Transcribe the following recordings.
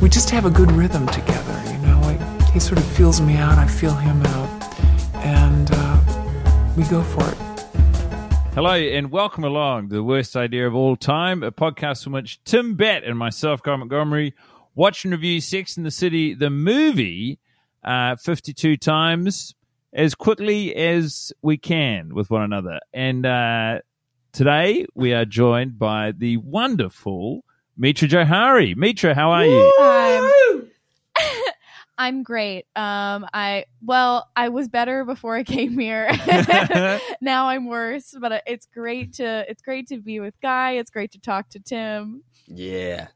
We just have a good rhythm together, you know, like he sort of feels me out, I feel him out, and we go for it. Hello and welcome along to The Worst Idea of All Time, a podcast in which Tim Batt and myself, Guy Montgomery, watch and review Sex and the City, the movie, 52 times as quickly as we can with one another. And today we are joined by the wonderful Mitra Jouhari. Mitra, how are you? I'm great. I was better before I came here. Now I'm worse, but it's great to be with Guy. It's great to talk to Tim. Yeah,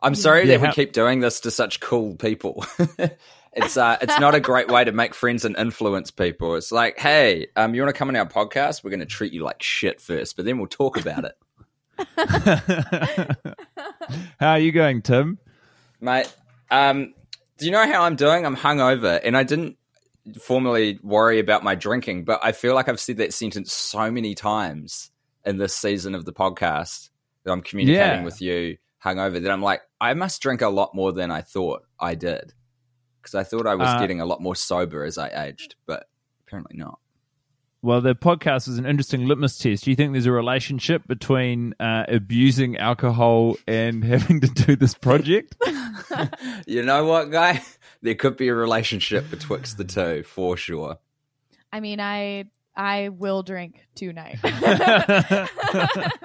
I'm sorry that we keep doing this to such cool people. It's not a great way to make friends and influence people. It's like, hey, you want to come on our podcast? We're going to treat you like shit first, but then we'll talk about it. How are you going, Tim? Mate, do you know how I'm doing? I'm hungover, and I didn't formally worry about my drinking, but I feel like I've said that sentence so many times in this season of the podcast that I'm communicating with you hungover that I'm like, I must drink a lot more than I thought I did, because I thought I was getting a lot more sober as I aged, but apparently not. Well, the podcast is an interesting litmus test. Do you think there's a relationship between abusing alcohol and having to do this project? You know what, Guy? There could be a relationship betwixt the two, for sure. I mean, I will drink tonight.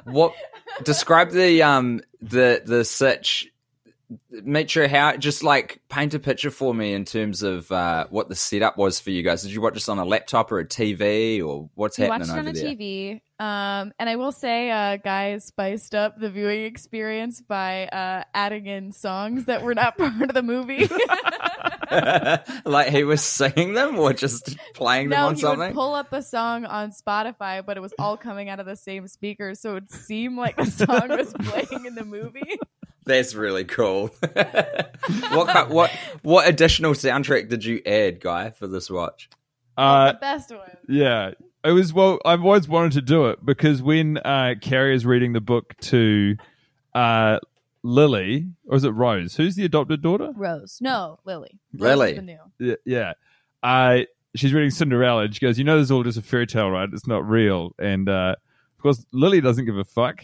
What? Describe the sitch. Mitra, how, just like paint a picture for me in terms of what the setup was for you guys. Did you watch this on a laptop or a TV, or what's happening over there? We watched it on a TV, and I will say Guy spiced up the viewing experience by adding in songs that were not part of the movie. Like he was singing them or just playing them on something? No, he would pull up a song on Spotify, but it was all coming out of the same speaker, so it would seem like the song was playing in the movie. That's really cool. What additional soundtrack did you add, Guy, for this watch? The best one. Yeah. It was, well, I've always wanted to do it because when Carrie is reading the book to Lily, or is it Rose? Who's the adopted daughter? Rose. No, Lily. Lily. Yeah. She's reading Cinderella and she goes, you know, this is all just a fairy tale, right? It's not real. And of course, Lily doesn't give a fuck.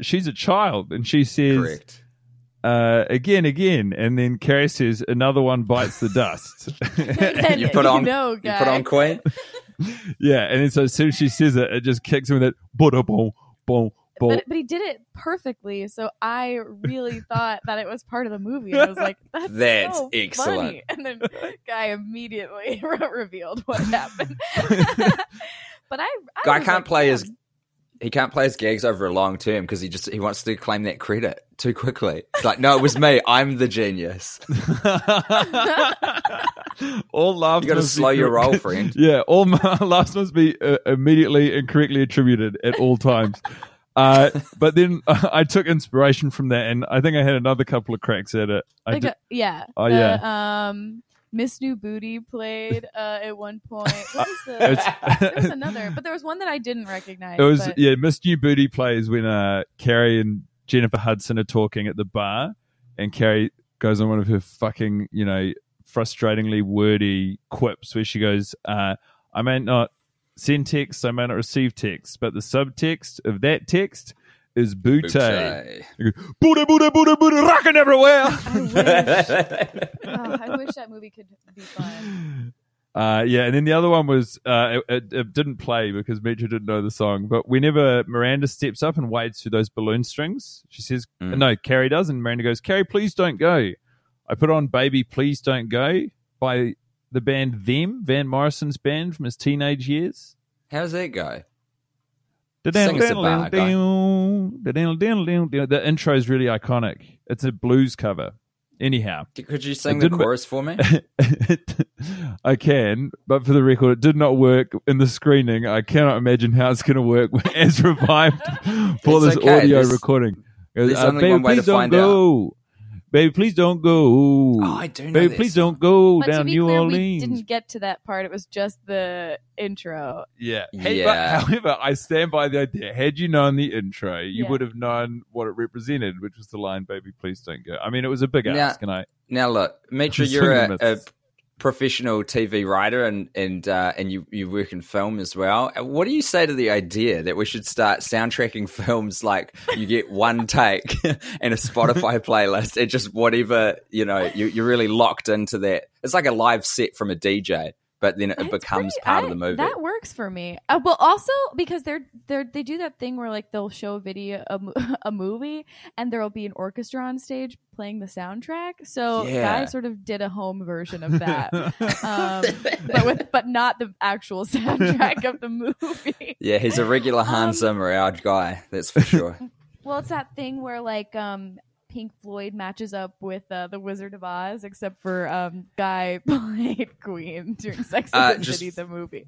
She's a child, and she says, correct. Again, and then Carrie says, another one bites the dust. you put on Queen? Yeah, and then so as soon as she says it, it just kicks him with that, boom. But he did it perfectly, so I really thought that it was part of the movie. And I was like, that's so excellent. Funny. And then Guy immediately revealed what happened. But Guy can't play his... He can't play his gags over a long term because he wants to claim that credit too quickly. It's like, no, it was me. I'm the genius. All laughs. You got to slow your roll, friend. Yeah, all laughs must be immediately and correctly attributed at all times. But then I took inspiration from that, and I think I had another couple of cracks at it. Miss New Booty played at one point. What was there was another, but there was one that I didn't recognize. It was Miss New Booty plays when Carrie and Jennifer Hudson are talking at the bar, and Carrie goes on one of her fucking, frustratingly wordy quips where she goes, "I may not send text, I may not receive text, but the subtext of that text is bootay. Booty, booty, booty, booty, rocking everywhere." I wish that movie could be fun. And then the other one was, it didn't play because Mitra didn't know the song, but whenever Miranda steps up and wades through those balloon strings, she says, no, Carrie does, and Miranda goes, "Carrie, please don't go. I put on Baby Please Don't Go by the band Them, Van Morrison's band from his teenage years." How's that go? The intro is really iconic. It's a blues cover. Anyhow. Could you sing the chorus for me? I can, but for the record, it did not work in the screening. I cannot imagine how it's going to work as revived for this audio recording. There's only one way to find out. Baby, please don't go. Oh, I do know Baby, this. Please don't go but down New Orleans. We didn't get to that part. It was just the intro. Yeah. But, however, I stand by the idea. Had you known the intro, you would have known what it represented, which was the line, "Baby, please don't go." I mean, it was a big ask. Now, look, Mitra, you're a professional TV writer and you work in film as well. What do you say to the idea that we should start soundtracking films like you get one take and a Spotify playlist and just whatever, you're really locked into that. It's like a live set from a DJ, but then it becomes part of the movie. That works for me. Well, also because they do that thing where like they'll show a movie and there'll be an orchestra on stage playing the soundtrack. So Guy sort of did a home version of that, but not the actual soundtrack of the movie. Yeah, he's a regular Hans Zimmer, our guy. That's for sure. Well, it's that thing where like Pink Floyd matches up with The Wizard of Oz, except for Guy played Queen during Sex and the City, the movie.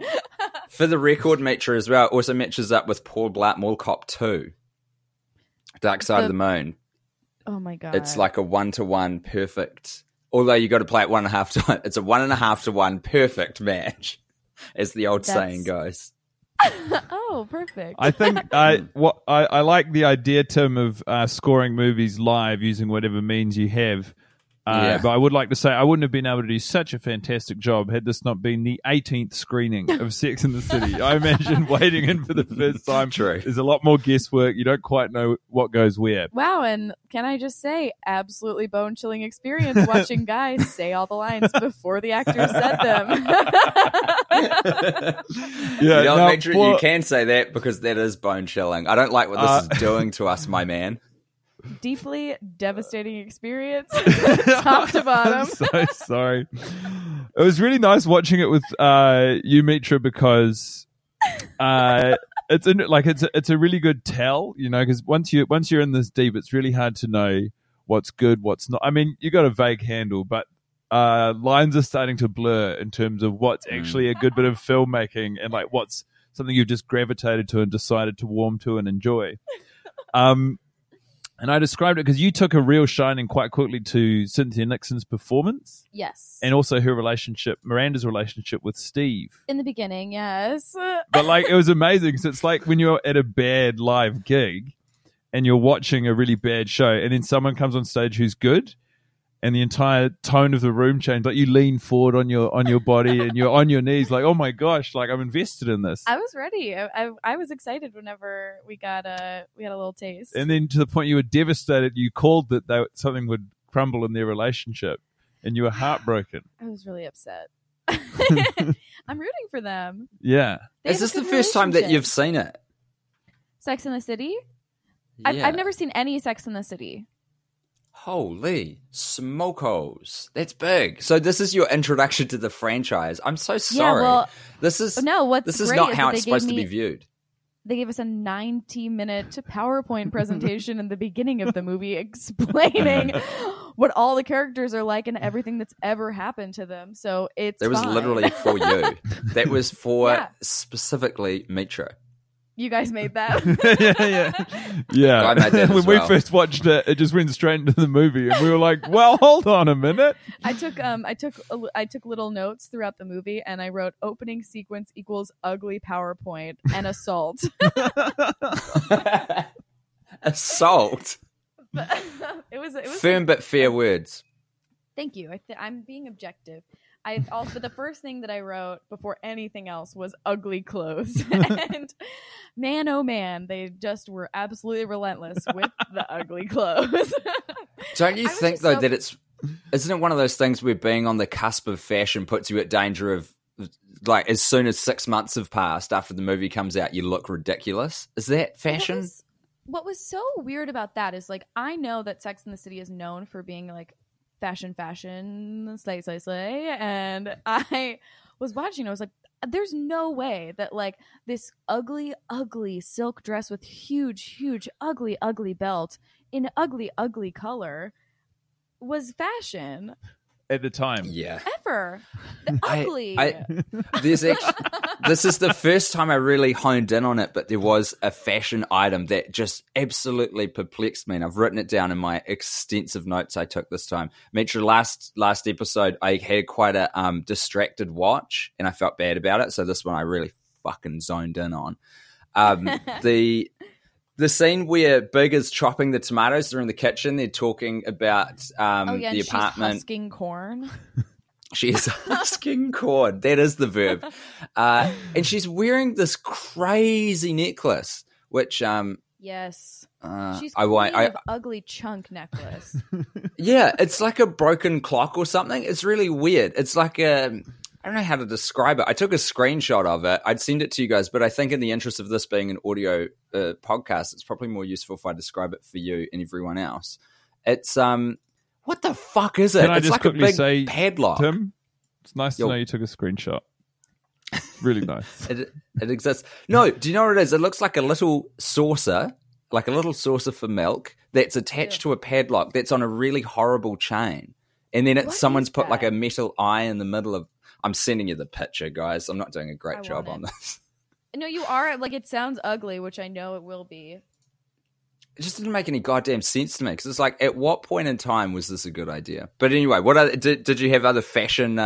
For the record, Mitra as well also matches up with Paul Blart Cop 2, Dark Side of the Moon. Oh my God. It's like a 1-to-1 perfect, although you got to play it 1.5 times. It's a 1.5-to-1 perfect match, as the old saying goes. Oh, perfect. I think I like the idea, Tim, of scoring movies live using whatever means you have. But I would like to say I wouldn't have been able to do such a fantastic job had this not been the 18th screening of Sex and the City. I imagine waiting in for the first time. True. There's a lot more guesswork. You don't quite know what goes where. Wow, and can I just say, absolutely bone-chilling experience watching Guy say all the lines before the actors said them. You can say that because that is bone-chilling. I don't like what this is doing to us, my man. Deeply devastating experience, top to bottom. I'm so sorry. It was really nice watching it with you, Mitra, because it's a really good tell, because once you're in this deep, it's really hard to know what's good, what's not. I mean, you got a vague handle, but lines are starting to blur in terms of what's actually a good bit of filmmaking and like what's something you've just gravitated to and decided to warm to and enjoy. And I described it because you took a real shining quite quickly to Cynthia Nixon's performance. Yes. And also her relationship, Miranda's relationship with Steve. In the beginning, yes. But like, it was amazing because it's like when you're at a bad live gig and you're watching a really bad show and then someone comes on stage who's good and the entire tone of the room changed. Like you lean forward on your body and you're on your knees like, oh my gosh, like I'm invested in this. I was ready. I was excited whenever we got a little taste. And then to the point you were devastated, you called that something would crumble in their relationship and you were heartbroken. I was really upset. I'm rooting for them. Yeah. Is this the first time that you've seen it? Sex and the City? Yeah. I've never seen any Sex and the City. Holy smokos. That's big. So this is your introduction to the franchise. I'm so sorry. Yeah, well, this is not how it's supposed to be viewed. They gave us a 90-minute PowerPoint presentation in the beginning of the movie explaining what all the characters are like and everything that's ever happened to them. So it's That was literally for you. That was for specifically Mitra. you guys made that. Yeah. I made that when we first watched it, it just went straight into the movie, and we were like, "Well, hold on a minute." I took little notes throughout the movie, and I wrote opening sequence equals ugly PowerPoint and assault. Assault. It was firm but fair words. Thank you. I'm being objective. But the first thing that I wrote before anything else was ugly clothes. And man, oh man, they just were absolutely relentless with the ugly clothes. Don't you think, though, that isn't it one of those things where being on the cusp of fashion puts you at danger of, like, as soon as 6 months have passed after the movie comes out, you look ridiculous? Is that fashion? What was so weird about that is, like, I know that Sex and the City is known for being, like, fashion, slay. And I was watching, I was like, there's no way that, like, this ugly silk dress with huge ugly belt in ugly color was fashion at the time. Yeah, ever. Ugly. This is the first time I really honed in on it, but there was a fashion item that just absolutely perplexed me, and I've written it down in my extensive notes I took this time. Mitra, last episode, I had quite a distracted watch, and I felt bad about it, so this one I really fucking zoned in on. The scene where Big is chopping the tomatoes, they're in the kitchen, they're talking about the apartment. She's husking corn. She's husking corn. That is the verb. And she's wearing this crazy necklace, which yes. She's an ugly chunk necklace. Yeah, it's like a broken clock or something. It's really weird. It's like a... I don't know how to describe it. I took a screenshot of it. I'd send it to you guys, but I think in the interest of this being an audio podcast, it's probably more useful if I describe it for you and everyone else. It's what the fuck is it? Can I it's just like quickly a big say, padlock. Tim, it's nice to know you took a screenshot. Really nice. It exists. No, do you know what it is? It looks like a little saucer, for milk that's attached to a padlock that's on a really horrible chain, and then someone's put like a metal eye in the middle of. I'm sending you the picture, guys. I'm not doing a great job on this. No, you are. Like, it sounds ugly, which I know it will be. It just didn't make any goddamn sense to me, because it's like, at what point in time was this a good idea? But anyway, what other, did you have other fashion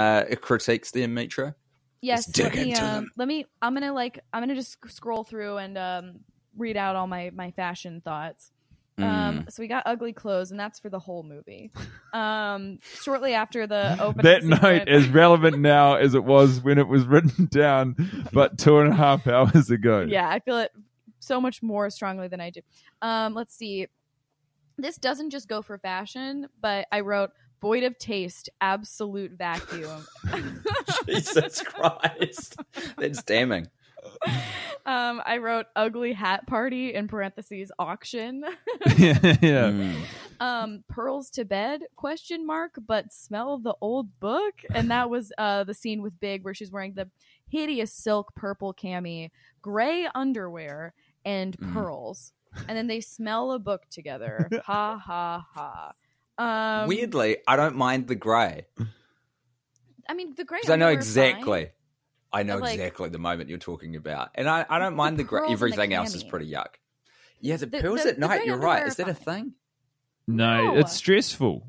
critiques there, Mitra? Yes. I'm gonna just scroll through and read out all my fashion thoughts. So we got ugly clothes, and that's for the whole movie. Shortly after the opening that sequence, note is relevant now as it was when it was written down, but 2.5 hours ago. Yeah, I feel it so much more strongly than I do. Let's see. This doesn't just go for fashion, but I wrote void of taste, absolute vacuum. Jesus Christ, that's damning. I wrote ugly hat party in parentheses auction. Pearls to bed ? But smell the old book. And that was the scene with Big where she's wearing the hideous silk purple cami, gray underwear, and pearls. And then they smell a book together. Ha ha ha. Weirdly, I don't mind the gray. I mean, the gray. Because I know exactly. Fine. I know exactly the moment you're talking about. And I don't mind the gray. Everything else is pretty yuck. Yeah, the pearls at night, you're right. Is that a thing? No, it's stressful.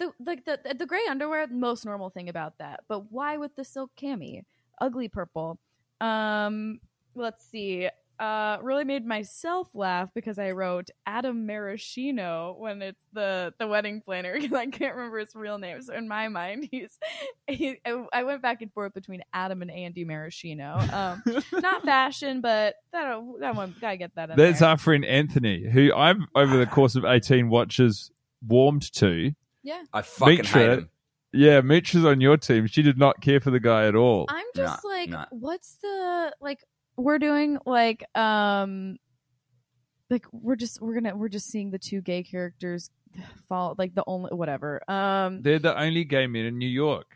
The gray underwear, most normal thing about that. But why with the silk cami? Ugly purple. Let's see. Really made myself laugh because I wrote Adam Maraschino when it's the wedding planner, because I can't remember his real name. So in my mind, I went back and forth between Adam and Andy Maraschino. Not fashion, but that one, gotta get that in there. That's our friend Anthony, who I've, over the course of 18 watches, warmed to. Yeah. I fucking hate him. Yeah, Mitra's on your team. She did not care for the guy at all. I'm just what's the, like... We're doing we're just seeing the two gay characters fall, like the only whatever. They're the only gay men in New York.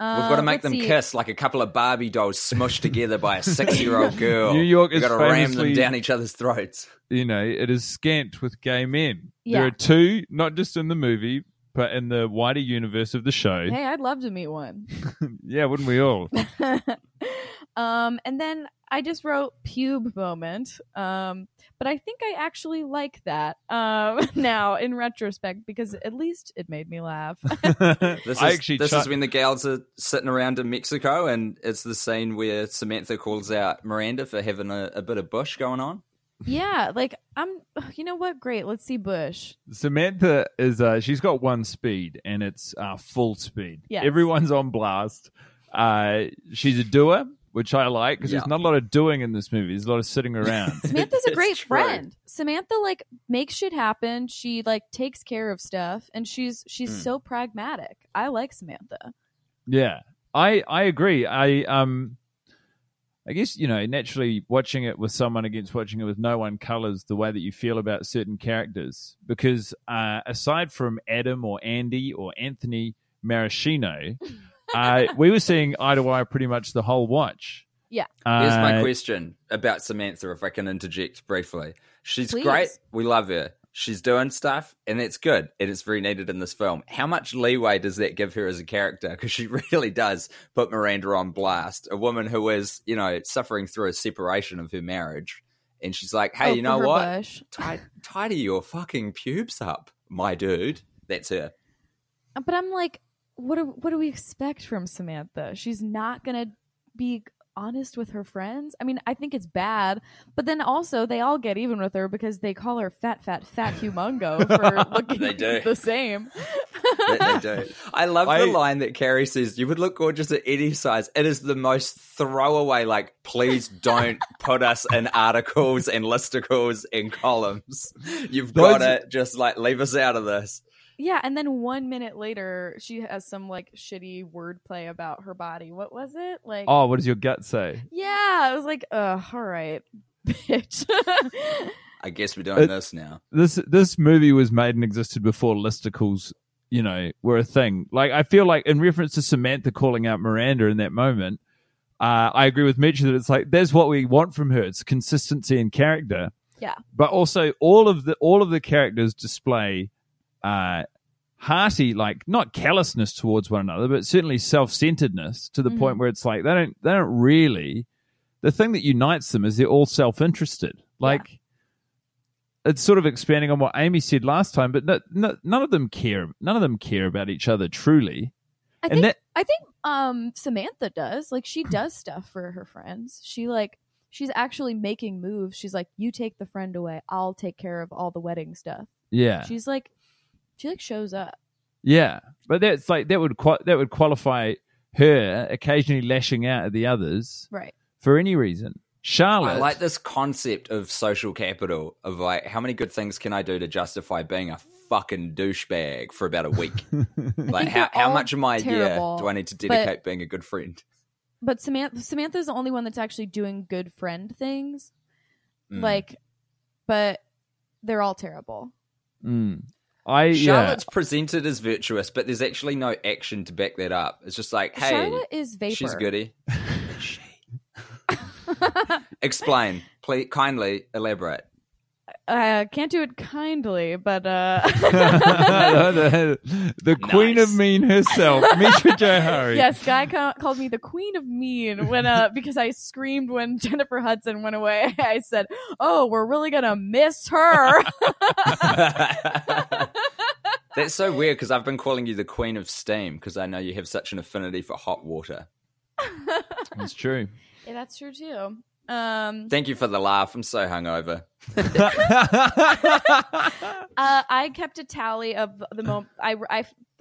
We've got to make them kiss like a couple of Barbie dolls smushed together by a 6-year-old girl. New York is famously, got to ram them down each other's throats. You know, it is scant with gay men. Yeah. There are two, not just in the movie, but in the wider universe of the show. Hey, I'd love to meet one. Yeah, wouldn't we all? And then I just wrote pube moment. But I think I actually like that now in retrospect, because at least it made me laugh. This is when the gals are sitting around in Mexico, and it's the scene where Samantha calls out Miranda for having a bit of bush going on. Yeah, like, you know what? Great. Let's see bush. Samantha is, she's got one speed, and it's full speed. Yes. Everyone's on blast. She's a doer, which I like, because there's not a lot of doing in this movie. There's a lot of sitting around. Samantha's a great friend. Samantha, like, makes shit happen. She, like, takes care of stuff, and she's so pragmatic. I like Samantha. Yeah, I agree. I guess, you know, naturally watching it with someone against watching it with no one colors the way that you feel about certain characters, because aside from Adam or Andy or Anthony Maraschino, we were seeing eye to eye pretty much the whole watch. Yeah. Here's my question about Samantha, if I can interject briefly. She's great. We love her. She's doing stuff, and that's good, and it's very needed in this film. How much leeway does that give her as a character? Because she really does put Miranda on blast, a woman who is, you know, suffering through a separation of her marriage, and she's like, hey, you know what? Tidy your fucking pubes up, my dude. That's her. But I'm like, what do we expect from Samantha? She's not going to be honest with her friends. I mean, I think it's bad, but then also they all get even with her because they call her fat humongo for looking the same. They do. I love the line that Carrie says, you would look gorgeous at any size. It is the most throwaway, like, please don't put us in articles and listicles and columns. You've got it. Just, like, leave us out of this. Yeah, and then 1 minute later, she has some, like, shitty wordplay about her body. What was it? Like, oh, what does your gut say? Yeah, I was like, all right, bitch. I guess we're doing this now. This movie was made and existed before listicles, you know, were a thing. Like, I feel like in reference to Samantha calling out Miranda in that moment, I agree with Mitra that it's like, that's what we want from her. It's consistency in character. Yeah. But also all of the characters display hearty, like, not callousness towards one another, but certainly self-centeredness to the point where it's like they don't really, the thing that unites them is they're all self-interested. Like, it's sort of expanding on what Amy said last time, but none of them care about each other truly. I think Samantha does. Like, she does stuff for her friends. She's actually making moves. She's like, you take the friend away, I'll take care of all the wedding stuff. Yeah. She shows up. Yeah, but that's like that would qualify her occasionally lashing out at the others, right? For any reason. Charlotte, I like this concept of social capital of, like, how many good things can I do to justify being a fucking douchebag for about a week? Like, how much of my terrible, year do I need to dedicate being a good friend? But Samantha's the only one that's actually doing good friend things, like, but they're all terrible. Charlotte's presented as virtuous, but there's actually no action to back that up. It's just like, hey, Charlotte is vapor. She's goody. Explain. Please, kindly elaborate. I can't do it kindly, but... the Queen of Mean herself, Mitra Jouhari. Yes, Guy called me the Queen of Mean when because I screamed when Jennifer Hudson went away. I said, oh, we're really going to miss her. That's so weird, because I've been calling you the Queen of Steam, because I know you have such an affinity for hot water. That's true. Yeah, that's true, too. Thank you for the laugh. I'm so hungover. I kept a tally of the moment.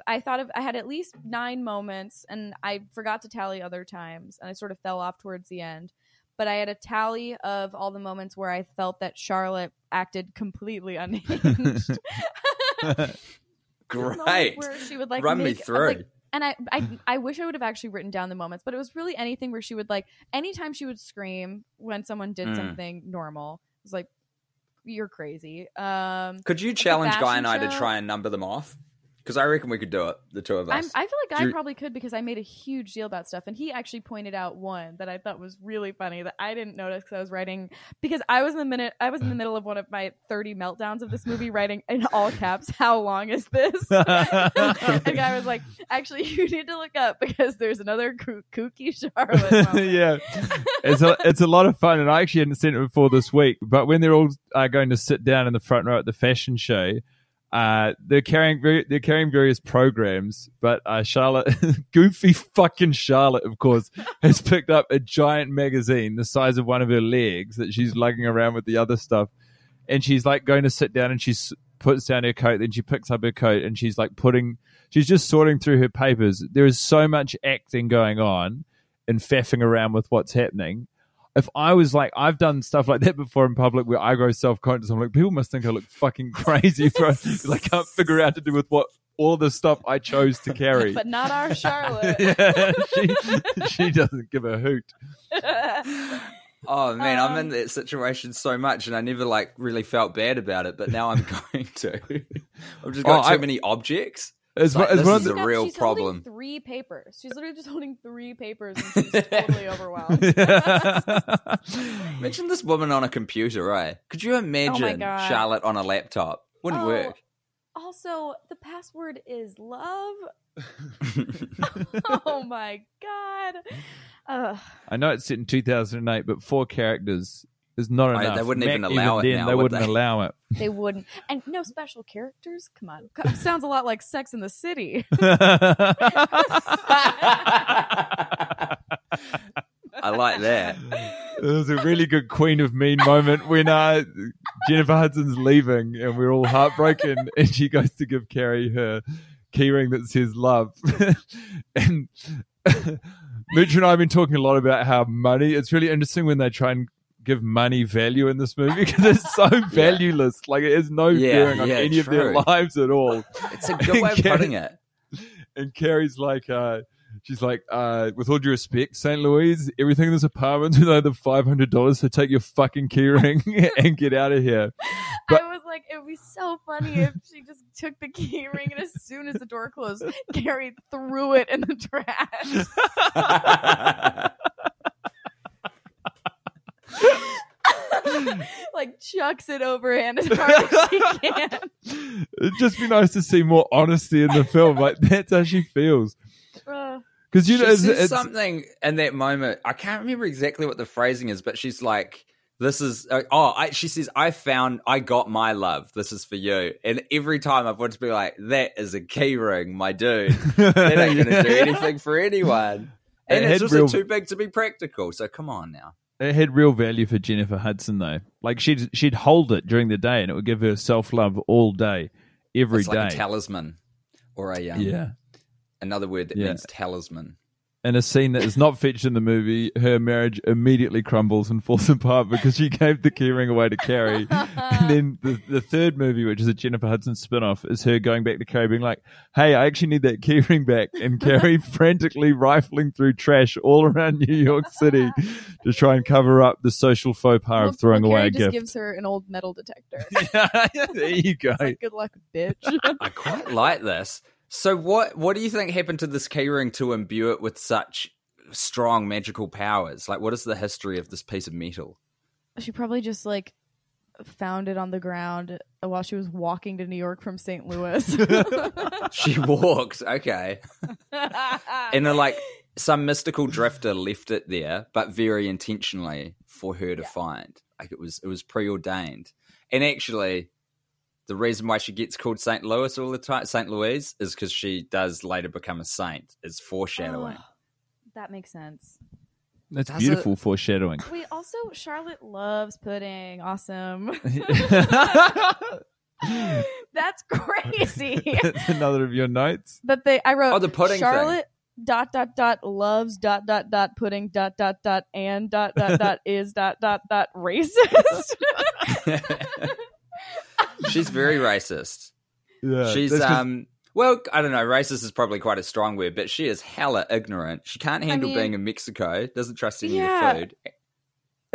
I thought I had at least 9 moments, and I forgot to tally other times, and I sort of fell off towards the end. But I had a tally of all the moments where I felt that Charlotte acted completely unhinged. Great. Where she would, like, run me through. And I wish I would have actually written down the moments, but it was really anything where she would, like, anytime she would scream when someone did something normal. It was like, you're crazy. Could you challenge Guy and I to try and number them off? Because I reckon we could do it, the two of us. I feel like I probably could, because I made a huge deal about stuff. And he actually pointed out one that I thought was really funny that I didn't notice because I was writing. Because I was in the middle of one of my 30 meltdowns of this movie, writing in all caps, "How long is this?" And I was like, "Actually, you need to look up, because there's another kooky Charlotte." Yeah, it's a lot of fun, and I actually hadn't seen it before this week. But when they're all going to sit down in the front row at the fashion show, they're carrying various programs, but Charlotte, goofy fucking Charlotte, of course, has picked up a giant magazine the size of one of her legs that she's lugging around with the other stuff, and she's like going to sit down, and she puts down her coat, then she picks up her coat, and she's like she's just sorting through her papers. There is so much acting going on and faffing around with what's happening. If I was like, I've done stuff like that before in public where I grow self-conscious. I'm like, people must think I look fucking crazy because I can't figure out what to do with all the stuff I chose to carry. But not our Charlotte. Yeah, she doesn't give a hoot. Oh, man, I'm in that situation so much, and I never like really felt bad about it, but now I'm going to. I've just got too many objects. This is a real problem. She's holding 3 papers. She's literally just holding 3 papers, and she's totally overwhelmed. Imagine this woman on a computer, right? Could you imagine Charlotte on a laptop? Wouldn't work. Also, the password is love. Oh my God. I know it's set in 2008, but 4 characters is not enough. They wouldn't even allow it now. They wouldn't allow it. They wouldn't. And no special characters? Come on. Sounds a lot like Sex and the City. I like that. It was a really good Queen of Mean moment when Jennifer Hudson's leaving and we're all heartbroken, and she goes to give Carrie her keyring that says love. And Mitra and I have been talking a lot about how money, it's really interesting when they try and give money value in this movie, because it's so valueless. Like, it has no bearing on any of their lives at all. It's a good way of putting it. And Carrie's like, she's like, with all due respect, St. Louis, everything in this apartment is either $500, so take your fucking keyring and get out of here. But I was like, it would be so funny if she just took the keyring, and as soon as the door closed, Carrie threw it in the trash. Like, chucks it overhand as hard as she can. It'd just be nice to see more honesty in the film. Like, that's how she feels. Because it's something in that moment. I can't remember exactly what the phrasing is, but she's like, "This is she says, I got my love. This is for you." And every time I've wanted to be like, "That is a key ring, my dude. That ain't gonna do anything for anyone." And it's just too big to be practical. So come on now. It had real value for Jennifer Hudson, though. Like, she'd hold it during the day, and it would give her self-love all day, every day. It's like a talisman, or a another word that means talisman. In a scene that is not featured in the movie, her marriage immediately crumbles and falls apart because she gave the keyring away to Carrie. And then the third movie, which is a Jennifer Hudson spin-off, is her going back to Carrie being like, "Hey, I actually need that keyring back." And Carrie frantically rifling through trash all around New York City to try and cover up the social faux pas of throwing away a gift. Carrie just gives her an old metal detector. There you go. Like, good luck, bitch. I quite like this. So what do you think happened to this keyring to imbue it with such strong magical powers? Like, what is the history of this piece of metal? She probably just, like, found it on the ground while she was walking to New York from St. Louis. She walked, okay. And, like, some mystical drifter left it there, but very intentionally for her to find. Like, it was preordained. And actually, the reason why she gets called St. Louis all the time, St. Louise, is because she does later become a saint. It's foreshadowing. Oh, that makes sense. That's beautiful foreshadowing. We also, Charlotte loves pudding. Awesome. That's crazy. That's another of your notes. But I wrote, the pudding Charlotte thing. .. loves ... pudding ... and ... is ... racist. She's very racist. Yeah, she's well, I don't know, racist is probably quite a strong word, but she is hella ignorant. She can't handle being in Mexico, doesn't trust any of the food.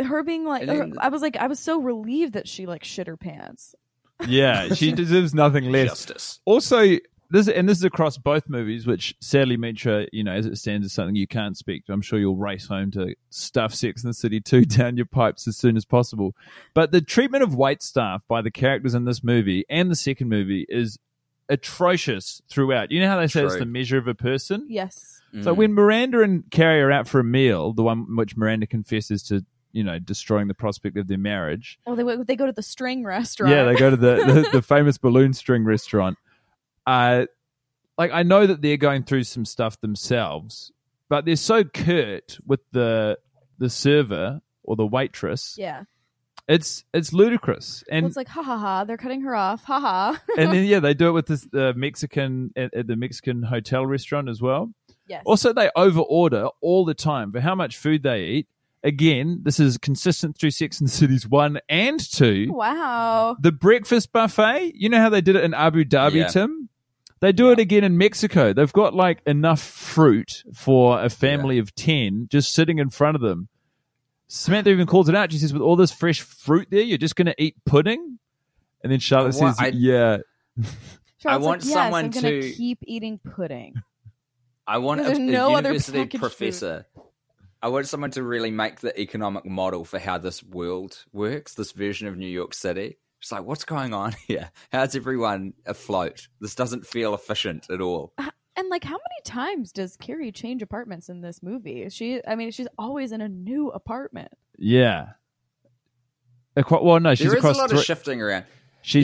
Her being like, I was so relieved that she, like, shit her pants. Yeah, she deserves nothing less. Justice. Also, This is across both movies, which sadly, Mitra, as it stands, is something you can't speak to. I'm sure you'll race home to stuff Sex and the City 2 down your pipes as soon as possible. But the treatment of white staff by the characters in this movie and the second movie is atrocious throughout. You know how they say it's the measure of a person? Yes. So when Miranda and Carrie are out for a meal, the one in which Miranda confesses to destroying the prospect of their marriage. Oh, they go to the string restaurant. Yeah, they go to the famous balloon string restaurant. I know that they're going through some stuff themselves, but they're so curt with the server or the waitress. Yeah. It's ludicrous. And well, it's like, ha ha ha, they're cutting her off, ha ha. And then, yeah, they do it with this Mexican at the Mexican hotel restaurant as well. Yes. Also, they overorder all the time for how much food they eat. Again, this is consistent through Sex and the Cities 1 and 2. Wow. The breakfast buffet, you know how they did it in Abu Dhabi, yeah. Tim? They do it again in Mexico. They've got like enough fruit for a family of 10 just sitting in front of them. Samantha even calls it out. She says, with all this fresh fruit there, you're just going to eat pudding? And then Charlotte says, yeah. I want someone to... I'm going to keep eating pudding. I want a university professor... Food. I want someone to really make the economic model for how this world works, this version of New York City. It's like, what's going on here? How's everyone afloat? This doesn't feel efficient at all. And like, how many times does Carrie change apartments in this movie? She's always in a new apartment. Yeah. She's there across. There's a lot of shifting around. She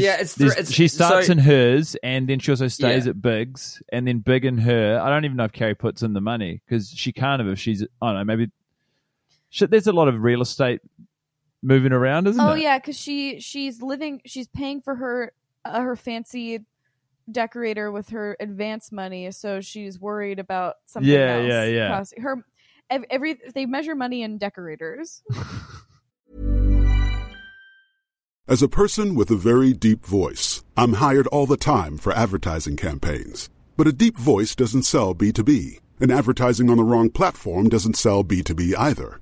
starts in hers, and then she also stays at Big's, and then Big in her. I don't even know if Carrie puts in the money because she can't have if she's. I don't know. Maybe there's a lot of real estate moving around, isn't there? Oh yeah, because she's living. She's paying for her fancy decorator with her advance money, so she's worried about something else. Yeah. Costing. They measure money in decorators. As a person with a very deep voice, I'm hired all the time for advertising campaigns. But a deep voice doesn't sell B2B, and advertising on the wrong platform doesn't sell B2B either.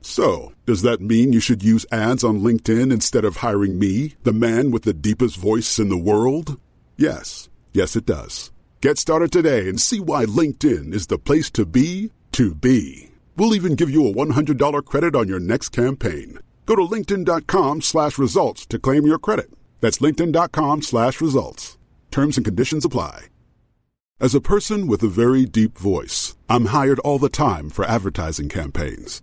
So, does that mean you should use ads on LinkedIn instead of hiring me, the man with the deepest voice in the world? Yes. Yes, it does. Get started today and see why LinkedIn is the place to be to be. We'll even give you a $100 credit on your next campaign. Go to linkedin.com/results to claim your credit. That's linkedin.com/results. Terms and conditions apply. As a person with a very deep voice, I'm hired all the time for advertising campaigns.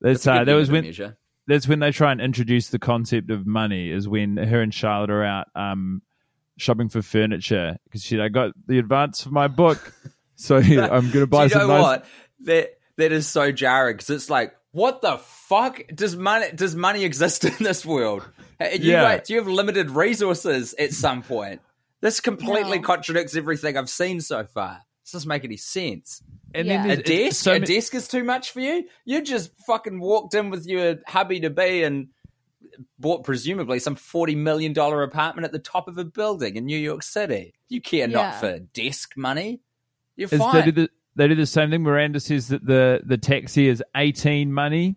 That's when they try and introduce the concept of money, is when her and Charlotte are out shopping for furniture because she I got the advance for my book, so I'm going to buy some. You know what? That is so jarring because it's like, what the fuck? Does money exist in this world? Do you have limited resources at some point? This completely contradicts everything I've seen so far. This doesn't make any sense. And then a desk is too much for you? You just fucking walked in with your hubby-to-be and bought presumably some $40 million apartment at the top of a building in New York City. You care not for desk money. You're fine. They do the same thing. Miranda says that the taxi is 18 money.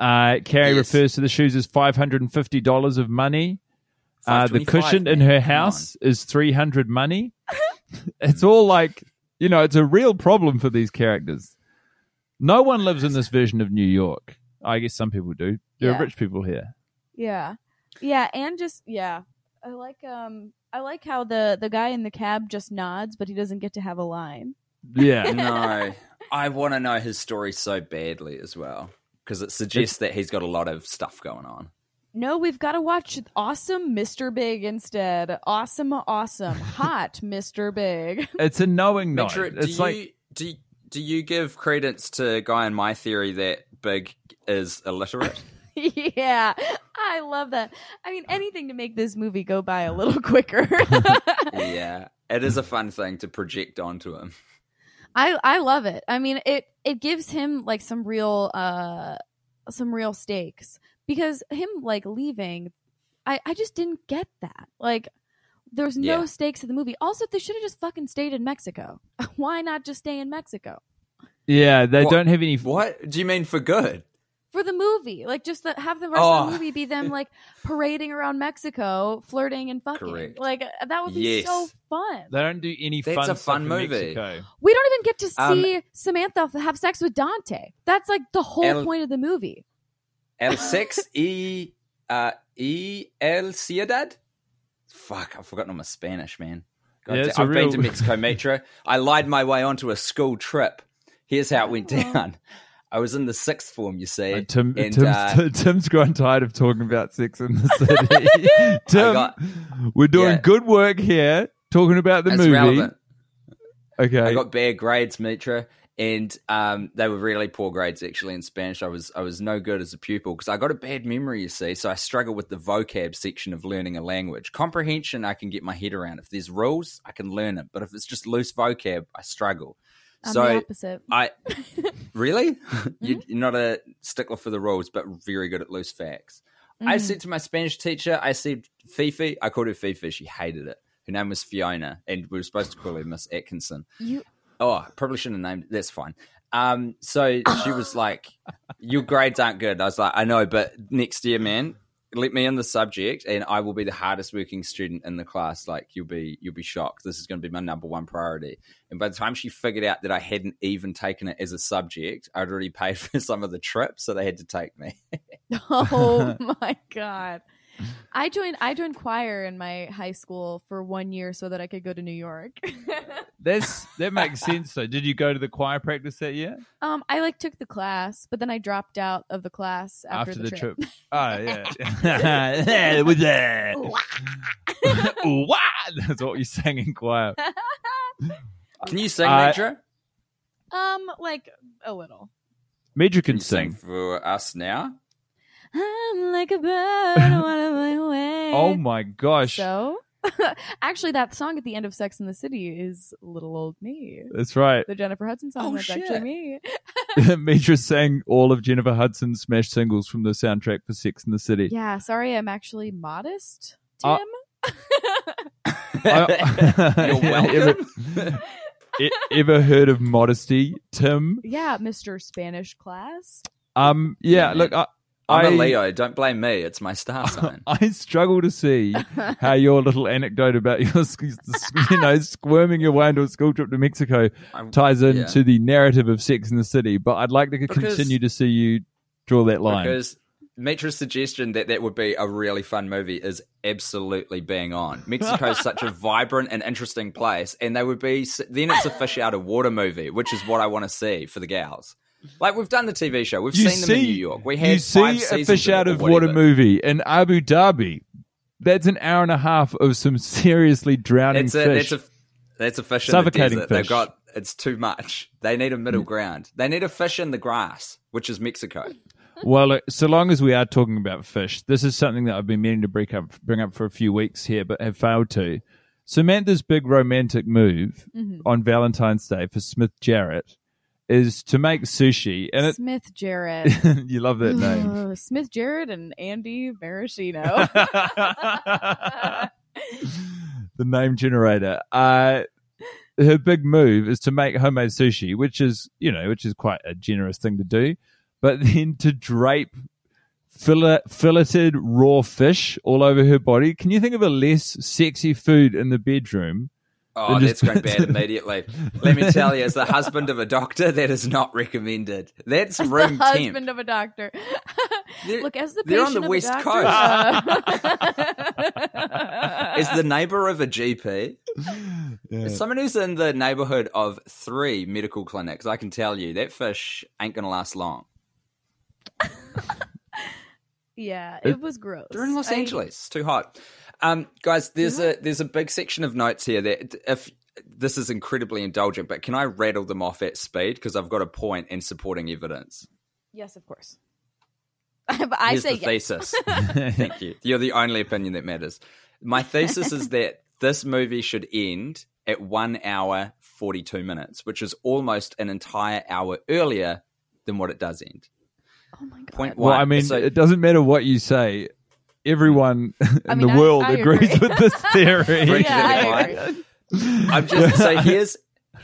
Carrie refers to the shoes as $550 of money. The cushion in her house is 300 money. It's all like, you know, it's a real problem for these characters. No one lives in this version of New York. I guess some people do. There are rich people here. Yeah. Yeah, and just I like how the guy in the cab just nods, but he doesn't get to have a line. Yeah. No. I want to know his story so badly as well, because it suggests that he's got a lot of stuff going on. No, we've got to watch Awesome Mr. Big instead. Awesome, hot Mr. Big. It's a knowing nod. Do you give credence to Guy and my theory that Big is illiterate? Yeah, I love that. I mean, anything to make this movie go by a little quicker. Yeah, it is a fun thing to project onto him. I love it. I mean, it gives him like some real stakes. Because him, like, leaving, I just didn't get that. Like, there's no stakes in the movie. Also, they should have just fucking stayed in Mexico. Why not just stay in Mexico? Yeah, they don't have any... What do you mean for good? For the movie. Like, just have the rest of the movie be them, like, parading around Mexico, flirting and fucking. Correct. Like, that would be so fun. They don't do any fun stuff. That's a fun movie. Mexico. We don't even get to see Samantha have sex with Dante. That's, like, the whole point of the movie. El sex y el ciudad? Fuck, I've forgotten all my Spanish, man. I've been to Mexico, Mitra. I lied my way onto a school trip. Here's how it went down. I was in the sixth form, you see. Tim's grown tired of talking about Sex in the City. Tim, we're doing good work here, talking about the movie. Relevant. Okay. I got bad grades, Mitra. And they were really poor grades, actually, in Spanish. I was no good as a pupil because I got a bad memory, you see, so I struggle with the vocab section of learning a language. Comprehension, I can get my head around. If there's rules, I can learn it. But if it's just loose vocab, I struggle. I'm the opposite. Really? You're not a stickler for the rules, but very good at loose facts. Mm. I said to my Spanish teacher, I said, Fifi. I called her Fifi. She hated it. Her name was Fiona, and we were supposed to call her Miss Atkinson. Oh, probably shouldn't have named it. That's fine. So she was like, your grades aren't good. I was like, I know, but next year, man, let me in the subject and I will be the hardest working student in the class. Like, you'll be shocked. This is going to be my number one priority. And by the time she figured out that I hadn't even taken it as a subject, I'd already paid for some of the trips, so they had to take me. Oh, my God. I joined choir in my high school for 1 year so that I could go to New York. That makes sense. So did you go to the choir practice that year? I took the class, but then I dropped out of the class after the trip. Oh yeah. It was that. That's what you sang in choir. Can you sing, Mitra? Like a little. Mitra can sing for us now. I'm like a bird on my way. Oh my gosh. So, actually, that song at the end of Sex and the City is Little Old Me. That's right. The Jennifer Hudson song. That's actually me. Mitra sang all of Jennifer Hudson's smash singles from the soundtrack for Sex and the City. Yeah, sorry, I'm actually modest, Tim. You're welcome. Ever heard of modesty, Tim? Yeah, Mr. Spanish Class. Look, I'm a Leo. Don't blame me. It's my star sign. I struggle to see how your little anecdote about your, squirming your way into a school trip to Mexico ties into the narrative of Sex and the City. But I'd like to continue to see you draw that line. Because Mitra's suggestion that would be a really fun movie is absolutely bang on. Mexico is such a vibrant and interesting place, and then it's a fish out of water movie, which is what I want to see for the gals. Like, we've done the TV show. We've seen them in New York. We had 5 seasons. You see a fish out of water movie in Abu Dhabi. That's an hour and a half of some seriously drowning fish. That's a fish in the desert. Suffocating fish. They've got it's too much. They need a middle ground. They need a fish in the grass, which is Mexico. Well, so long as we are talking about fish, this is something that I've been meaning to bring up for a few weeks here, but have failed to. Samantha's big romantic move on Valentine's Day for Smith Jarrett is to make sushi. And Smith Jarrett. You love that name. Smith Jarrett and Andy Maraschino. The name generator. Her big move is to make homemade sushi, which is quite a generous thing to do. But then to drape filleted raw fish all over her body. Can you think of a less sexy food in the bedroom? Oh, that's going bad immediately. Let me tell you, as the husband of a doctor, that is not recommended. That's room temp. Husband of a doctor. Look, as the they're on the West Coast. As the neighbour of a GP, as someone who's in the neighbourhood of 3 medical clinics, I can tell you that fish ain't going to last long. Yeah, it was gross. They're in Los Angeles. It's too hot. Guys, there's a big section of notes here that if this is incredibly indulgent, but can I rattle them off at speed? Because I've got a point and supporting evidence. Yes, of course. Here's the thesis. Thank you. You're the only opinion that matters. My thesis is that this movie should end at 1 hour, 42 minutes, which is almost an entire hour earlier than what it does end. Oh my God. Point 1. Well, I mean, so, it doesn't matter what you say. Everyone in the world agrees with this theory. I'm just so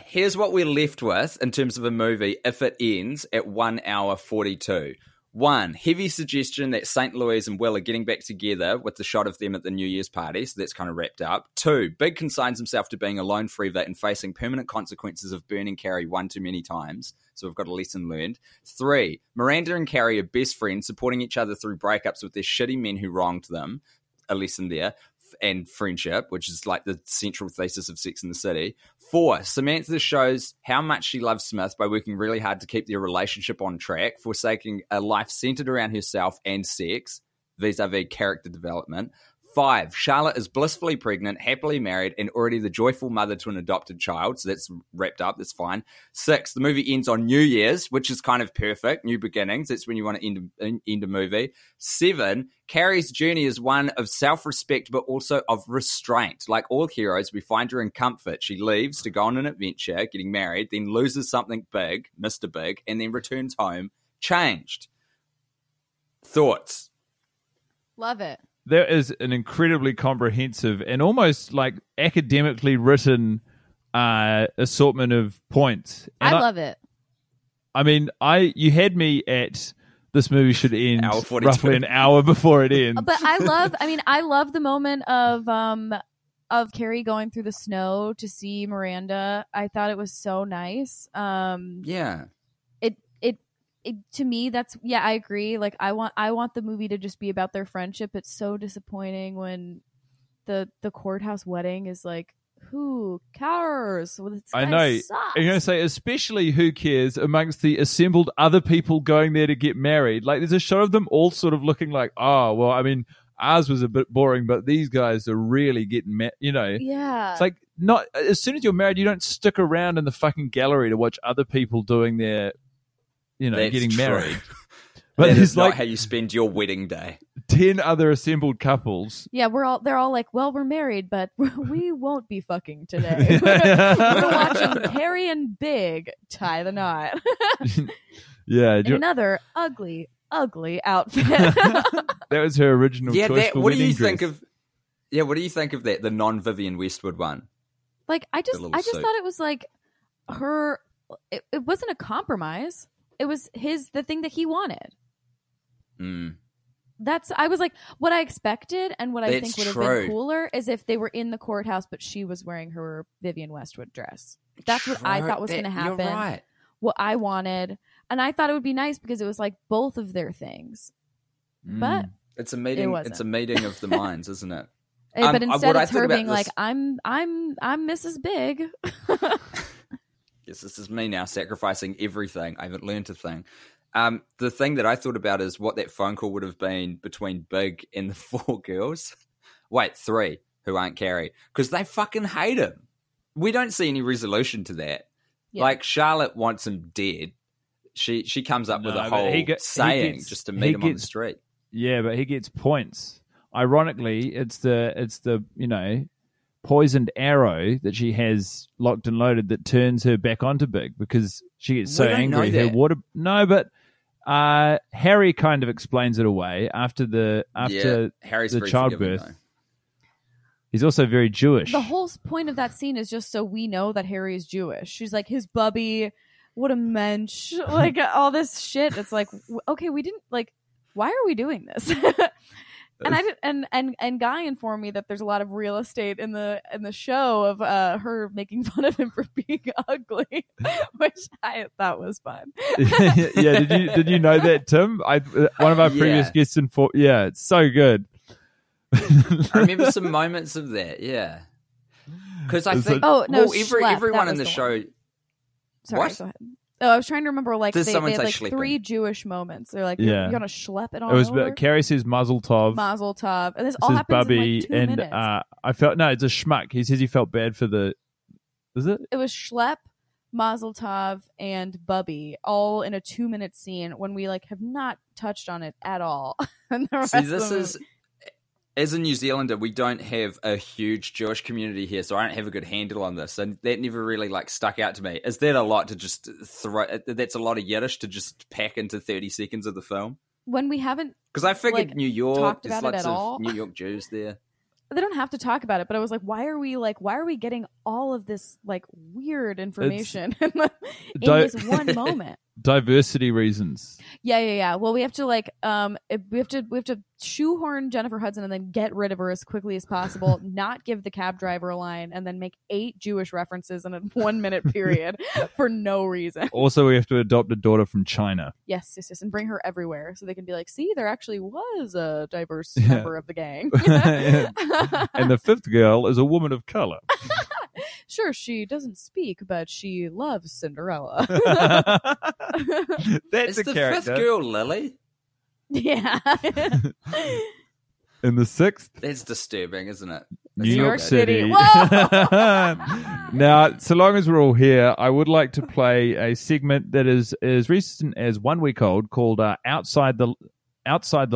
here's what we're left with in terms of a movie if it ends at 1 hour 42. 1, heavy suggestion that St. Louis and Will are getting back together with the shot of them at the New Year's party, so that's kind of wrapped up. 2, Big consigns himself to being alone forever and facing permanent consequences of burning Carrie one too many times, so we've got a lesson learned. 3, Miranda and Carrie are best friends, supporting each other through breakups with their shitty men who wronged them, a lesson there, and friendship, which is like the central thesis of Sex and the City. 4, Samantha shows how much she loves Smith by working really hard to keep their relationship on track, forsaking a life centered around herself and sex, vis-a-vis character development. 5, Charlotte is blissfully pregnant, happily married, and already the joyful mother to an adopted child, so that's wrapped up, that's fine. 6, the movie ends on New Year's, which is kind of perfect, new beginnings, that's when you want to end a movie. 7, Carrie's journey is one of self-respect but also of restraint. Like all heroes, we find her in comfort. She leaves to go on an adventure, getting married, then loses something big, Mr. Big, and then returns home, changed. Thoughts? Love it. There is an incredibly comprehensive and almost like academically written assortment of points. And I love it. I mean, you had me at this movie should end roughly an hour before it ends. But I love the moment of Carrie going through the snow to see Miranda. I thought it was so nice. Yeah. To me, that's I agree. Like I want the movie to just be about their friendship. It's so disappointing when the courthouse wedding is like, who cares? Well, I know. Sucks. I'm gonna say, especially who cares amongst the assembled other people going there to get married. Like there's a shot of them all sort of looking like, oh well, I mean, ours was a bit boring, but these guys are really getting married. You know, yeah. It's like not as soon as you're married, you don't stick around in the fucking gallery to watch other people doing their. You know, that's getting married. But that is like not how you spend your wedding day. 10 other assembled couples. Yeah, they're all like, well, we're married, but we won't be fucking today. We're watching Harry and Big tie the knot. Yeah. In another ugly, ugly outfit. That was her original choice for wedding dress. What do you think of that? The non-Vivian Westwood one. Like, I just thought it was like her. It wasn't a compromise. It was the thing that he wanted. Mm. I was like, what I expected and what I think would have been cooler is if they were in the courthouse, but she was wearing her Vivian Westwood dress. That's what I thought was going to happen. You're right. What I wanted. And I thought it would be nice because it was like both of their things. Mm. But it's a meeting. It's a meeting of the minds, isn't it? But instead it's her being like, I'm Mrs. Big. Yes, this is me now sacrificing everything. I haven't learned a thing. The thing that I thought about is what that phone call would have been between Big and the 4 girls. Wait, 3 who aren't Carrie. Because they fucking hate him. We don't see any resolution to that. Yeah. Like Charlotte wants him dead. She comes up with a whole saying just to meet him on the street. Yeah, but he gets points. Ironically, it's the poisoned arrow that she has locked and loaded that turns her back onto Big because she gets so angry. Her water. No, but Harry kind of explains it away after the childbirth. Though. He's also very Jewish. The whole point of that scene is just so we know that Harry is Jewish. She's like, his Bubby, what a mensch, like all this shit. It's like, okay, we didn't like. Why are we doing this? And I did, and Guy informed me that there's a lot of real estate in the show of her making fun of him for being ugly, which I thought was fun. Yeah, did you know that, Tim? One of our previous guests informed. Yeah, it's so good. I remember some moments of that. Yeah, because I think everyone in the show. Sorry, what? Go ahead. Oh, I was trying to remember, like, they had, like, Schlepping. Three Jewish moments. They're like, you're going to schlep it all over? Carrie says Mazal tov. And this all happens Bubby, in, like, 2 minutes. And it's a schmuck. He says he felt bad for the... Is it? It was Schlepp, Mazal tov, and Bubby, all in a 2-minute scene when we, like, have not touched on it at all. And the rest as a New Zealander, we don't have a huge Jewish community here, so I don't have a good handle on this, and that never really like stuck out to me. Is that a lot to just throw? That's a lot of Yiddish to just pack into 30 seconds of the film. When we haven't, because I figured like, New York, there's lots of all. New York Jews there. They don't have to talk about it, but I was like, why are we getting all of this like weird information in this one moment? Diversity reasons. Yeah. Well, we have to like we have to shoehorn Jennifer Hudson and then get rid of her as quickly as possible, not give the cab driver a line, and then make 8 Jewish references in a 1-minute period for no reason. Also, we have to adopt a daughter from China. Yes, and bring her everywhere so they can be like, see, there actually was a diverse member of the gang. And the 5th girl is a woman of color. Sure, she doesn't speak, but she loves Cinderella. That's the character. 5th girl, Lily. Yeah. And the 6th. That's disturbing, isn't it? That's New York City. Now, so long as we're all here, I would like to play a segment that is as recent as 1 week old, called Outside the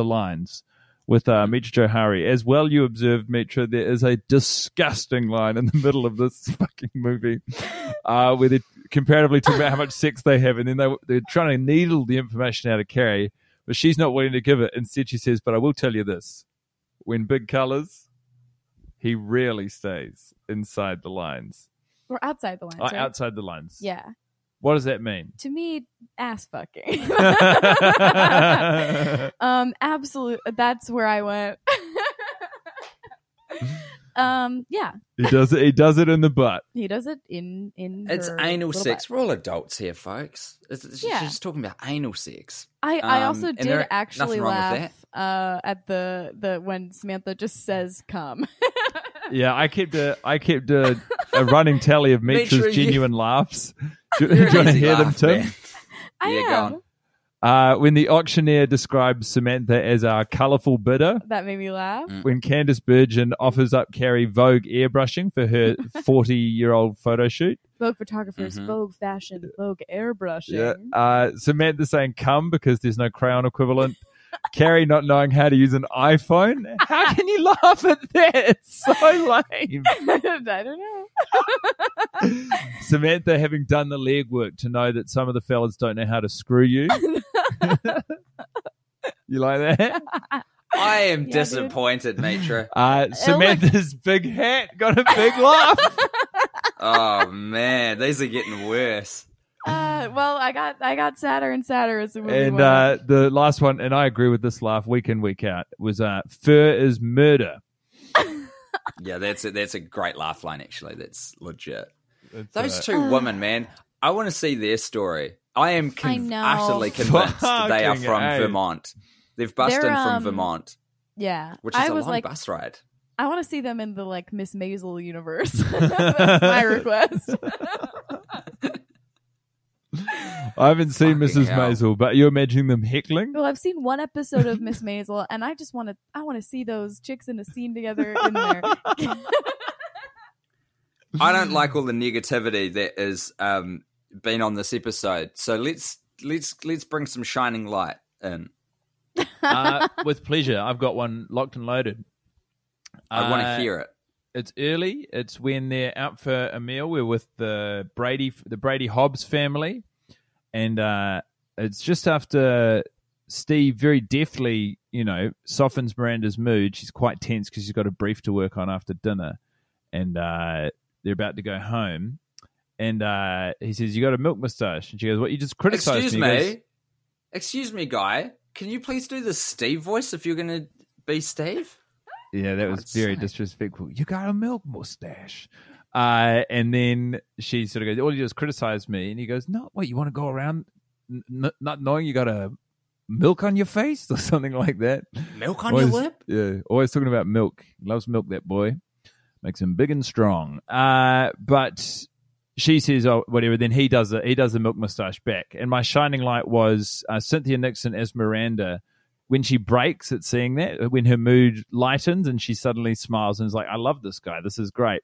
Lines. With Mitra Jouhari. As well, you observed, Mitra, there is a disgusting line in the middle of this fucking movie where they comparatively talk about how much sex they have, and then they're trying to needle the information out of Carrie, but she's not willing to give it. Instead, she says, but I will tell you this. When Big colors, he rarely stays inside the lines. Or outside the lines. Right? Outside the lines. Yeah. What does that mean? To me, ass fucking. Absolute. That's where I went. Yeah. He does it in the butt. He does it in. It's anal sex. Butt. We're all adults here, folks. She's just talking about anal sex. I also did actually laugh at the when Samantha just says "come." Yeah, I kept a running tally of Mitra's genuine laughs. Do you want to hear them, Tim? I am. When the auctioneer describes Samantha as our colourful bidder. That made me laugh. When Candice Bergen offers up Carrie Vogue airbrushing for her 40-year-old photo shoot. Vogue photographers, Vogue fashion, Vogue airbrushing. Yeah. Samantha saying come because there's no crayon equivalent. Carrie not knowing how to use an iPhone. How can you laugh at that? It's so lame. I don't know. Samantha having done the legwork to know that some of the fellas don't know how to screw you. You like that? I am disappointed, Mitra. Samantha's big hat got a big laugh. Oh, man. These are getting worse. Well, I got sadder and sadder as the movie went. And the last one, and I agree with this laugh week in, week out, was fur is murder. Yeah, that's a great laugh line, actually. That's legit. Those two women, man, I want to see their story. I am utterly convinced they are from Vermont. They've bused in from Vermont. Yeah. Which is a long bus ride. I want to see them in the, like, Miss Maisel universe. That's my request. I haven't seen Mrs. Maisel, but you're imagining them heckling? Well, I've seen one episode of Miss Maisel, and I just want to see those chicks in a scene together in there. I don't like all the negativity that is been on this episode. So let's bring some shining light in. With pleasure. I've got one locked and loaded. I want to hear it. It's early. It's when they're out for a meal. We're with the Brady Hobbes family. And it's just after Steve very deftly, softens Miranda's mood. She's quite tense because she's got a brief to work on after dinner. And they're about to go home. And he says, "You got a milk moustache." And she goes, "What? You just criticized me." Excuse me, Guy. Can you please do the Steve voice if you're going to be Steve? Yeah, that was very disrespectful. "You got a milk moustache." And then she sort of goes, "All you do is criticize me." And he goes, "No, what, you want to go around not knowing you got a milk on your face?" Or something like that. Milk on your lip? Yeah, always talking about milk. Loves milk, that boy. Makes him big and strong. But she says, "Oh, whatever." Then he does the milk mustache back. And my shining light was Cynthia Nixon as Miranda. When she breaks at seeing that, when her mood lightens and she suddenly smiles and is like, "I love this guy. This is great."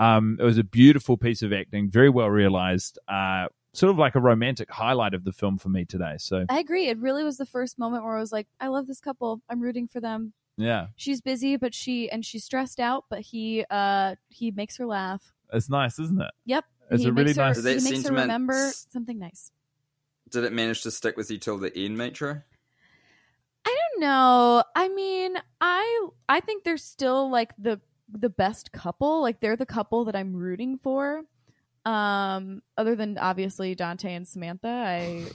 It was a beautiful piece of acting, very well realized. Sort of like a romantic highlight of the film for me today. So I agree. It really was the first moment where I was like, "I love this couple. I'm rooting for them." Yeah, she's busy, but she's stressed out, but he makes her laugh. It's nice, isn't it? Yep. It's a really nice. He makes her remember something nice. Did it manage to stick with you till the end, Mitra? I don't know. I mean, I think they're still like the best couple. Like they're the couple that I'm rooting for. Other than obviously Dante and Samantha,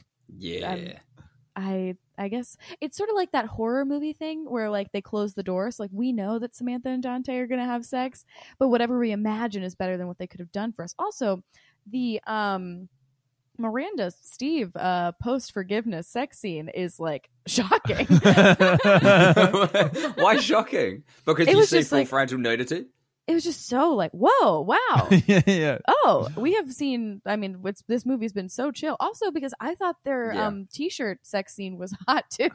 I guess it's sort of like that horror movie thing where like they close the door. So like we know that Samantha and Dante are going to have sex, but whatever we imagine is better than what they could have done for us. Also, the Miranda Steve post forgiveness sex scene is like shocking. Why shocking? Because you see full frontal nudity. It was just so like, whoa, wow. Yeah. Oh, we have seen, I mean, this movie's been so chill. Also, because I thought their T-shirt sex scene was hot, too.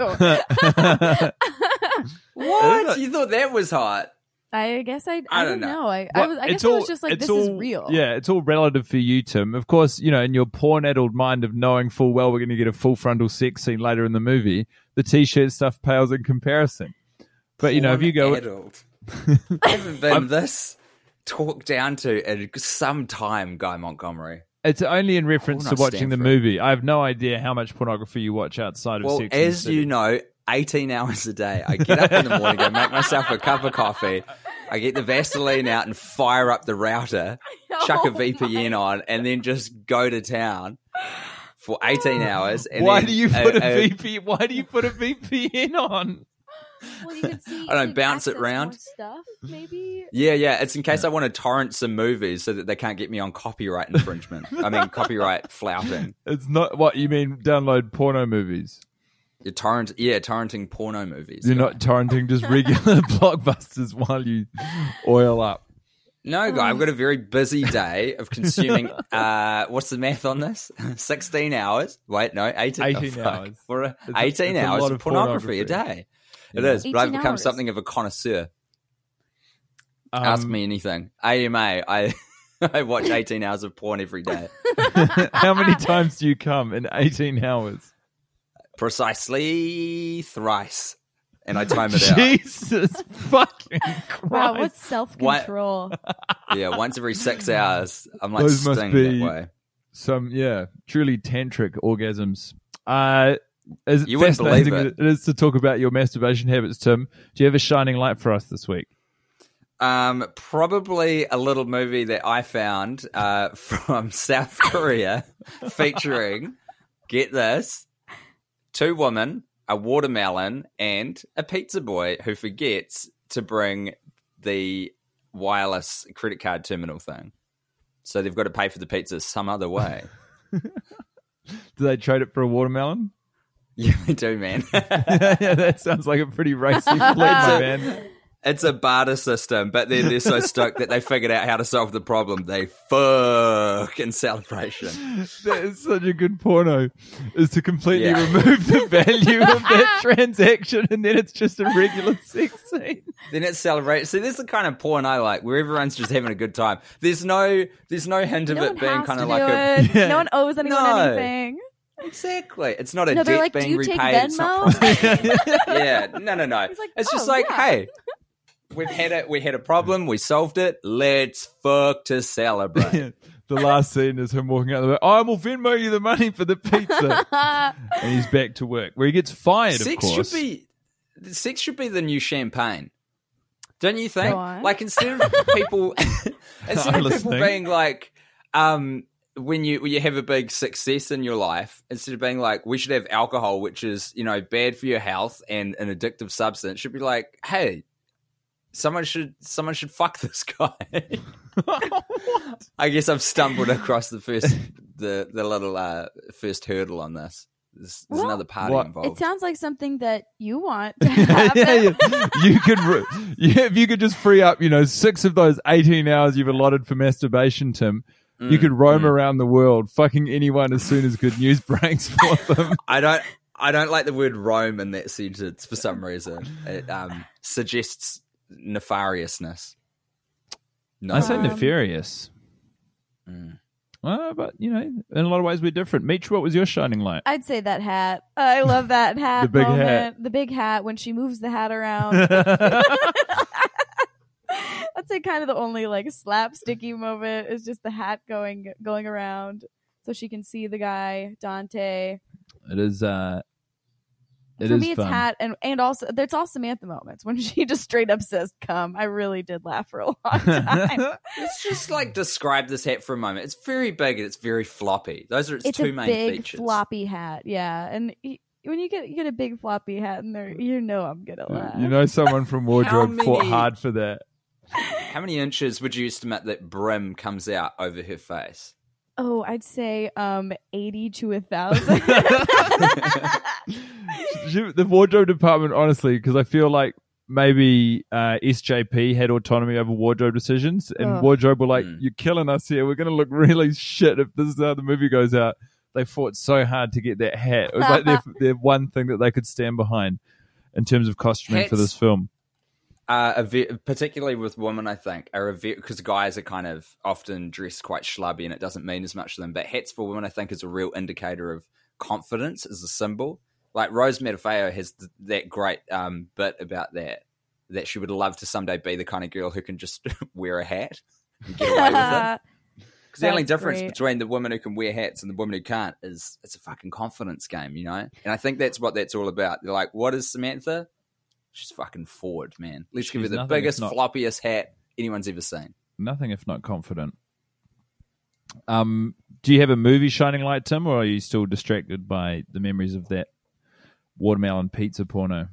What? You thought that was hot? I guess I don't know. I was just like, this is real. Yeah, it's all relative for you, Tim. Of course, in your porn-addled mind of knowing full well we're going to get a full frontal sex scene later in the movie, the T-shirt stuff pales in comparison. But, if you go... Porn-addled. I haven't been this talked down to in some time, Guy Montgomery. It's only in reference to watching the movie. I have no idea how much pornography you watch outside of Sex and the City. 18 hours a day. I get up in the morning, I make myself a cup of coffee, I get the Vaseline out and fire up the router, chuck a VPN on, and then just go to town for 18 hours. And why do you put a VPN on? Well, you can see. I don't bounce it round. Stuff, maybe. Yeah. It's in case I want to torrent some movies so that they can't get me on copyright infringement. I mean, copyright flouting. It's not what you mean. Download porno movies. You're torrenting porno movies. You're not torrenting just regular blockbusters while you oil up. No, Guy, I've got a very busy day of consuming, what's the math on this? 16 hours. Wait, no, 18 hours. For 18 hours of pornography a day. It is, but I've become something of a connoisseur. Ask me anything. AMA, I watch 18 hours of porn every day. How many times do you come in 18 hours? Precisely thrice. And I time it out. Jesus fucking Christ. Wow, what's self-control? Once every 6 hours. I'm like, those must be that way. Some, truly tantric orgasms. You wouldn't believe it. It is to talk about your masturbation habits, Tim. Do you have a shining light for us this week? Probably a little movie that I found from South Korea featuring, get this, two women, a watermelon, and a pizza boy who forgets to bring the wireless credit card terminal thing. So they've got to pay for the pizza some other way. Do they trade it for a watermelon? Yeah, I do, man. That sounds like a pretty racy fleet, my man. It's a barter system, but then they're so stoked that they figured out how to solve the problem. They fuck in celebration. That is such a good porno, is to completely remove the value of that transaction, and then it's just a regular sex scene. Then it's celebration. See, this is the kind of porn I like, where everyone's just having a good time. There's no hint of it being kind of like a... Yeah. No one owes anyone anything. Exactly. It's not a debt like, being repaid. It's not... yeah. No. Like, it's just like, hey... We had a problem. We solved it. Let's fuck to celebrate. Yeah. The last scene is him walking out the way. I will Venmo you the money for the pizza. And he's back to work, where he gets fired. Sex should be the new champagne, don't you think? Like instead of people, being like, when you have a big success in your life, instead of being like, we should have alcohol, which is bad for your health and an addictive substance, should be like, hey. Someone should fuck this guy. I guess I've stumbled across the little first hurdle on this. There's another party involved. It sounds like something that you want to happen. Yeah. If you could just free up, 6 of those 18 hours you've allotted for masturbation, Tim. You could roam around the world, fucking anyone as soon as good news breaks for them. I don't like the word roam in that sentence for some reason. It suggests nefariousness. No. I say nefarious. But in a lot of ways we're different. Mitra, what was your shining light? I'd say that hat. I love that hat. The big hat when she moves the hat around. I'd say kind of the only like slapsticky moment is just the hat going around so she can see the guy, Dante. It is. For me, it's hat, and also it's all Samantha moments when she just straight up says "come." I really did laugh for a long time. Let's just like describe this hat for a moment. It's very big and it's very floppy. Those are its two main features. Floppy hat, yeah. And when you get a big floppy hat in there, I'm gonna laugh. Someone from wardrobe fought hard for that. How many inches would you estimate that brim comes out over her face? Oh, I'd say 80 to 1,000. The wardrobe department, honestly, because I feel like maybe SJP had autonomy over wardrobe decisions, and wardrobe were like, "You're killing us here. We're going to look really shit if this is how the movie goes out." They fought so hard to get that hat. It was like their one thing that they could stand behind in terms of costuming for this film. Particularly with women, I think, because guys are kind of often dressed quite schlubby and it doesn't mean as much to them. But hats for women, I think, is a real indicator of confidence as a symbol. Like Rose Matafeo has that great bit about that she would love to someday be the kind of girl who can just wear a hat and get away with it. Because the only difference between the women who can wear hats and the women who can't is it's a fucking confidence game, And I think that's what that's all about. They're like, what is Samantha? She's fucking forward, man. Let's give her the biggest, floppiest hat anyone's ever seen. Nothing if not confident. Do you have a movie shining light, Tim, or are you still distracted by the memories of that watermelon pizza porno?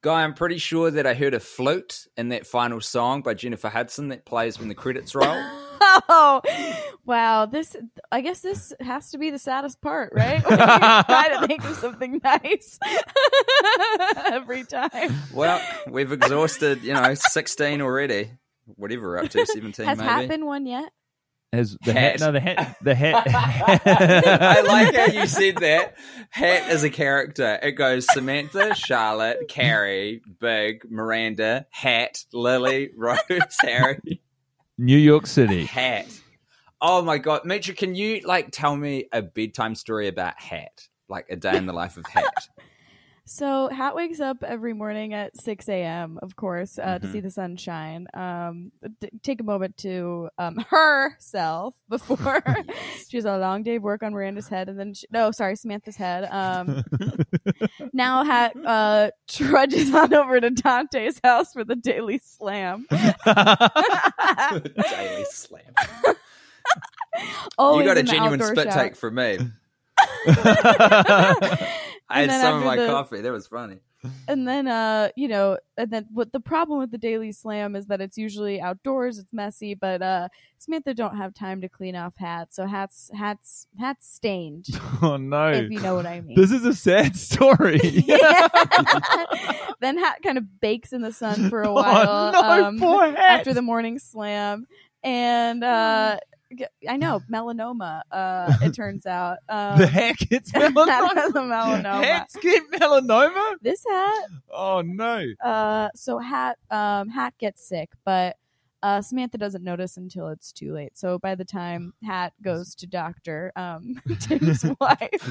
Guy, I'm pretty sure that I heard a flute in that final song by Jennifer Hudson that plays when the credits roll. Oh, wow. I guess this has to be the saddest part, right? When you try to think of something nice every time. Well, we've exhausted, 16 already. Whatever we're up to, 17 has maybe. Has happened one yet? The hat. I like how you said that. Hat is a character. It goes Samantha, Charlotte, Carrie, Big, Miranda, Hat, Lily, Rose, Harry. New York City. Hat. Oh my God. Mitra, can you tell me a bedtime story about Hat? Like a day in the life of Hat. So Hat wakes up every morning at 6 a.m., of course, to see the sunshine. Take a moment to herself before she has a long day of work on Miranda's head, and then Samantha's head. Now Hat trudges on over to Dante's house for the daily slam. Daily slam. You got a genuine spit take from me. I had some of my coffee. That was funny. And then, what the problem with the Daily Slam is that it's usually outdoors, it's messy, but Samantha don't have time to clean off hats, so hats stained. Oh no! If you know what I mean. This is a sad story. Then hat kind of bakes in the sun for a while. Oh, no, poor hat. After the morning slam, and I know melanoma. It turns out the heck it's melanoma. Hats get melanoma. This hat. Oh no. So hat gets sick, but Samantha doesn't notice until it's too late. So by the time Hat goes to Doctor Tim's wife,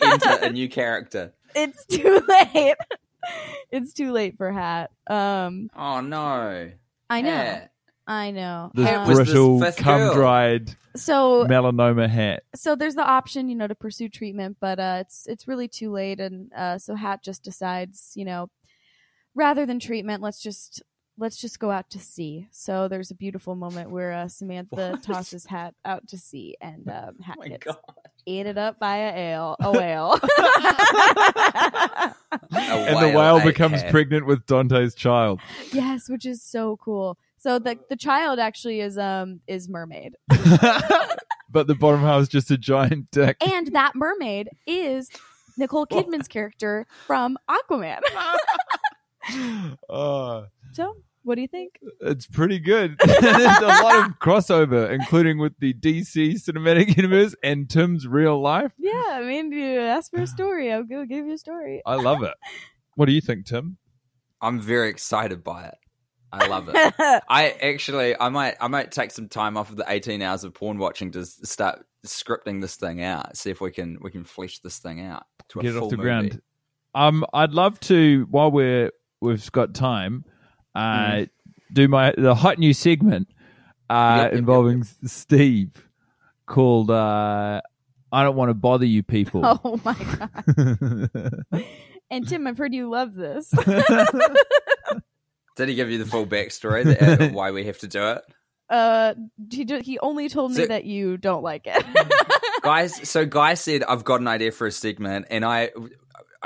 into a new character. It's too late. It's too late for Hat. Oh no. I know. Hat. I know. This brittle, cum-dried melanoma hat. So there's the option, to pursue treatment, but it's really too late. And so Hat just decides, rather than treatment, let's just go out to sea. So there's a beautiful moment where Samantha tosses Hat out to sea, and Hat gets eaten up by a whale. And the whale becomes pregnant with Dante's child. Yes, which is so cool. So the child actually is mermaid. But the bottom half is just a giant dick. And that mermaid is Nicole Kidman's character from Aquaman. So what do you think? It's pretty good. There's a lot of crossover, including with the DC Cinematic Universe and Tim's real life. Yeah, you asked for a story. I'll give you a story. I love it. What do you think, Tim? I'm very excited by it. I love it. I might take some time off of the 18 hours of porn watching to start scripting this thing out. See if we can flesh this thing out to get a full off the movie. Ground. I'd love to, while we've got time, do the hot new segment involving Steve called "I Don't Want to Bother You People." Oh my god! And Tim, I've heard you love this. Did he give you the full backstory why we have to do it? He only told me that you don't like it. Guys, so Guy said, I've got an idea for a segment. And I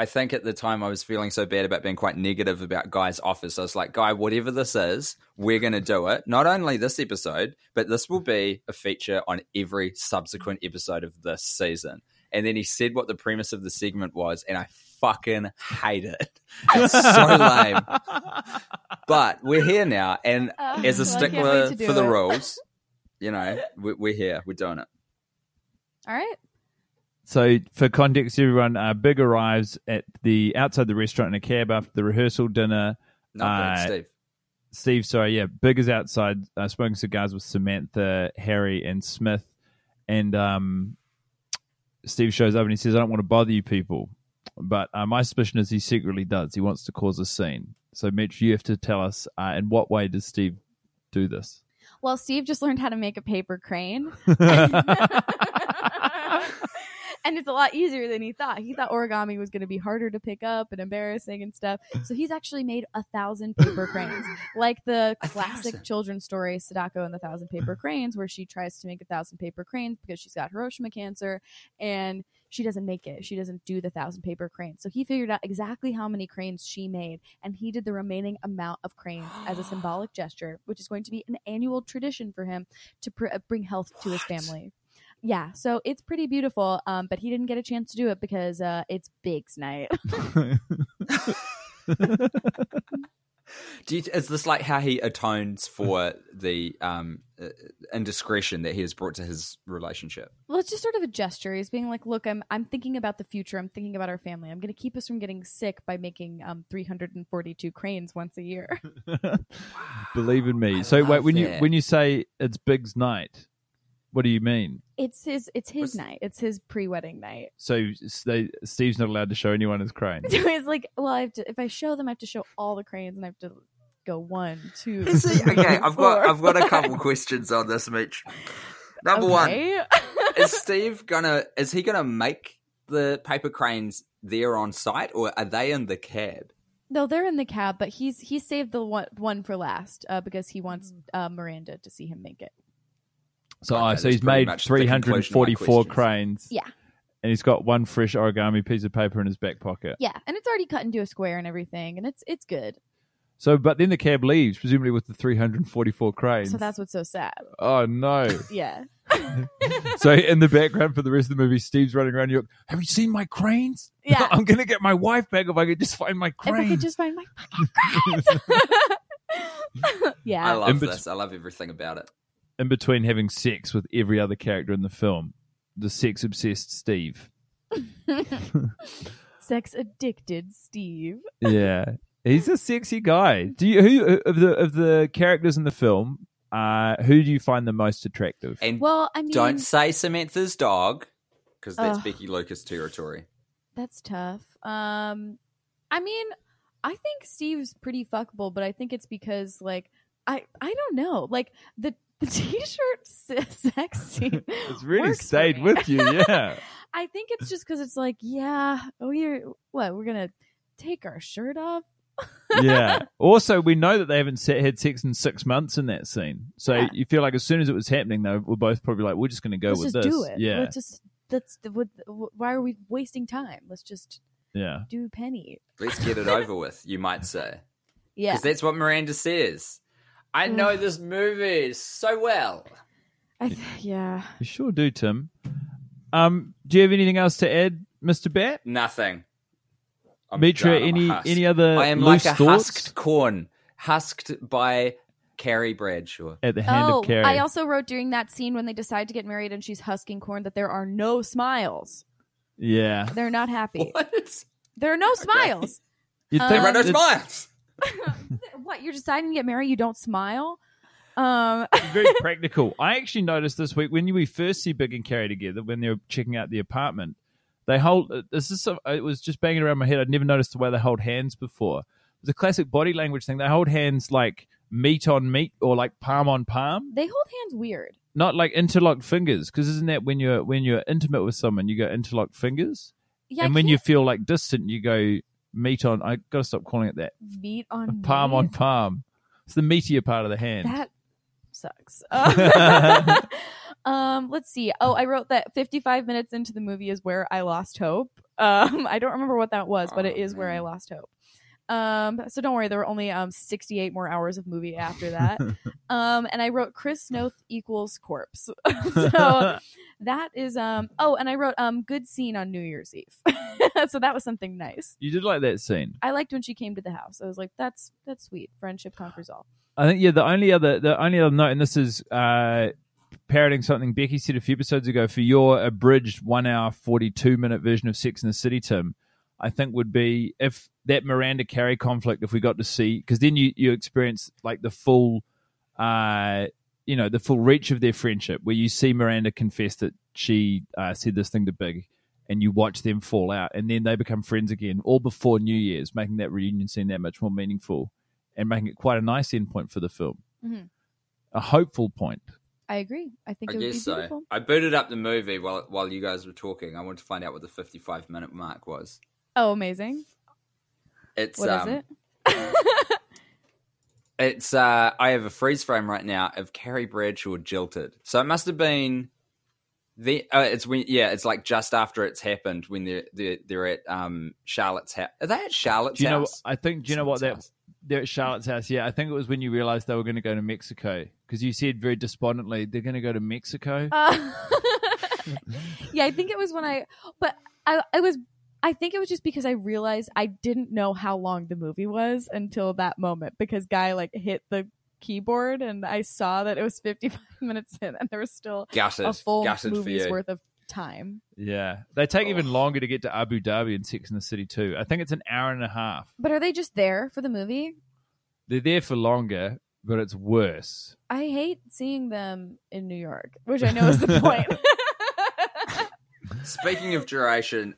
think at the time I was feeling so bad about being quite negative about Guy's office. I was like, Guy, whatever this is, we're going to do it. Not only this episode, but this will be a feature on every subsequent episode of this season. And then he said what the premise of the segment was, and I fucking hate it. It's so lame. But we're here now, and as a stickler for the rules, we're here. We're doing it. All right. So for context, everyone, Big arrives at the outside the restaurant in a cab after the rehearsal dinner. Steve, sorry, yeah. Big is outside smoking cigars with Samantha, Harry, and Smith, and Steve shows up and he says, I don't want to bother you people. But my suspicion is he secretly does. He wants to cause a scene. So, Mitch, you have to tell us in what way does Steve do this? Well, Steve just learned how to make a paper crane. And it's a lot easier than he thought. He thought origami was going to be harder to pick up and embarrassing and stuff. So he's actually made 1,000 paper cranes, like the classic children's story, Sadako and the 1,000 Paper Cranes, where she tries to make 1,000 paper cranes because she's got Hiroshima cancer and she doesn't make it. She doesn't do the 1,000 paper cranes. So he figured out exactly how many cranes she made, and he did the remaining amount of cranes as a symbolic gesture, which is going to be an annual tradition for him to bring health to his family. Yeah, so it's pretty beautiful, but he didn't get a chance to do it because it's Big's night. Is this like how he atones for the indiscretion that he has brought to his relationship? Well, it's just sort of a gesture. He's being like, look, I'm thinking about the future. I'm thinking about our family. I'm going to keep us from getting sick by making 342 cranes once a year. Believe in me. So wait, when you say it's Big's night, what do you mean? It's his night. It's his pre-wedding night. So Steve's not allowed to show anyone his crane. So he's like, well, if I show them, I have to show all the cranes, and I have to go 1, 2. Okay, I've got a couple questions on this, Mitch. Number one, is he gonna make the paper cranes there on site, or are they in the cab? No, they're in the cab, but he saved the one for last because he wants Miranda to see him make it. So he's made 344 cranes. Yeah. And he's got one fresh origami piece of paper in his back pocket. Yeah, and it's already cut into a square and everything, and it's good. So, but then the cab leaves, presumably with the 344 cranes. So that's what's so sad. Oh, no. Yeah. So in the background for the rest of the movie, Steve's running around New York. Have you seen my cranes? Yeah. I'm going to get my wife back if I could just find my cranes. If I could just find my fucking cranes. Yeah. I love this. I love everything about it. In between having sex with every other character in the film. The sex-obsessed Steve. Sex-addicted Steve. Yeah. He's a sexy guy. Do you, who of the characters in the film, who do you find the most attractive? And well, I mean, don't say Samantha's dog, because that's Becky Lucas territory. That's tough. I mean, I think Steve's pretty fuckable, but I think it's because, like, I don't know. Like, the t-shirt sex scene. It's really stayed with you, yeah. I think it's just because it's like, yeah, we're going to take our shirt off? Yeah. Also, we know that they haven't had sex in 6 months in that scene. So you feel like as soon as it was happening, they were both probably like, we're just going to go with this. Let's just do it. Yeah. We're just, why are we wasting time? Let's just do Penny. Let's get it over with, you might say. Yeah. Because that's what Miranda says. I know this movie so well. You sure do, Tim. Do you have anything else to add, Mr. Batt? Nothing. Mitra, any other I am loose like a thoughts? Husked corn, husked by Carrie Bradshaw. At the hand of Carrie. I also wrote during that scene when they decide to get married and she's husking corn that there are no smiles. Yeah. They're not happy. What? There are no smiles. There are no smiles. What, you're deciding to get married, you don't smile? Very practical. I actually noticed this week when we first see Big and Carrie together, when they were checking out the apartment, they hold. It was just banging around my head. I'd never noticed the way they hold hands before. It's a classic body language thing. They hold hands like meat on meat or like palm on palm. They hold hands weird. Not like interlocked fingers, because isn't that when you're intimate with someone, you go interlocked fingers? Yeah, and when you feel like distant, you go. Meat on, I gotta stop calling it that. Meat on palm meat. On palm. It's the meatier part of the hand. That sucks. Let's see. Oh, I wrote that 55 minutes into the movie is where I lost hope. I don't remember what that was, but it is where I lost hope. So don't worry, there were only 68 more hours of movie after that. And I wrote Chris Noth equals corpse. So that is and I wrote good scene on New Year's Eve. So that was something nice. You did like that scene. I liked when she came to the house. I was like, that's sweet. Friendship conquers all. I think the only other note, and this is parroting something Becky said a few episodes ago for your abridged 1 hour 42 minute version of Sex and the City, Tim, I think would be if that Miranda Carrie conflict, if we got to see, because then you experience like the full the full reach of their friendship, where you see Miranda confess that she said this thing to Big, and you watch them fall out, and then they become friends again, all before New Year's, making that reunion scene that much more meaningful and making it quite a nice endpoint for the film. Mm-hmm. A hopeful point. I agree. I think it would be beautiful. So. I booted up the movie while you guys were talking. I wanted to find out what the 55-minute mark was. Oh, amazing. What is it? It's I have a freeze frame right now of Carrie Bradshaw jilted. So it must have been it's like just after it's happened when they're at Charlotte's house. Are they at Charlotte's house? They're at Charlotte's house. Yeah, I think it was when you realized they were going to go to Mexico, because you said very despondently they're going to go to Mexico. Yeah, I think it was when I think it was just because I realized I didn't know how long the movie was until that moment, because Guy like hit the keyboard and I saw that it was 55 minutes in and there was still a full movie's worth of time. Yeah. They take even longer to get to Abu Dhabi and Sex and the City too. I think it's an hour and a half. But are they just there for the movie? They're there for longer, but it's worse. I hate seeing them in New York, which I know is the point. Speaking of duration,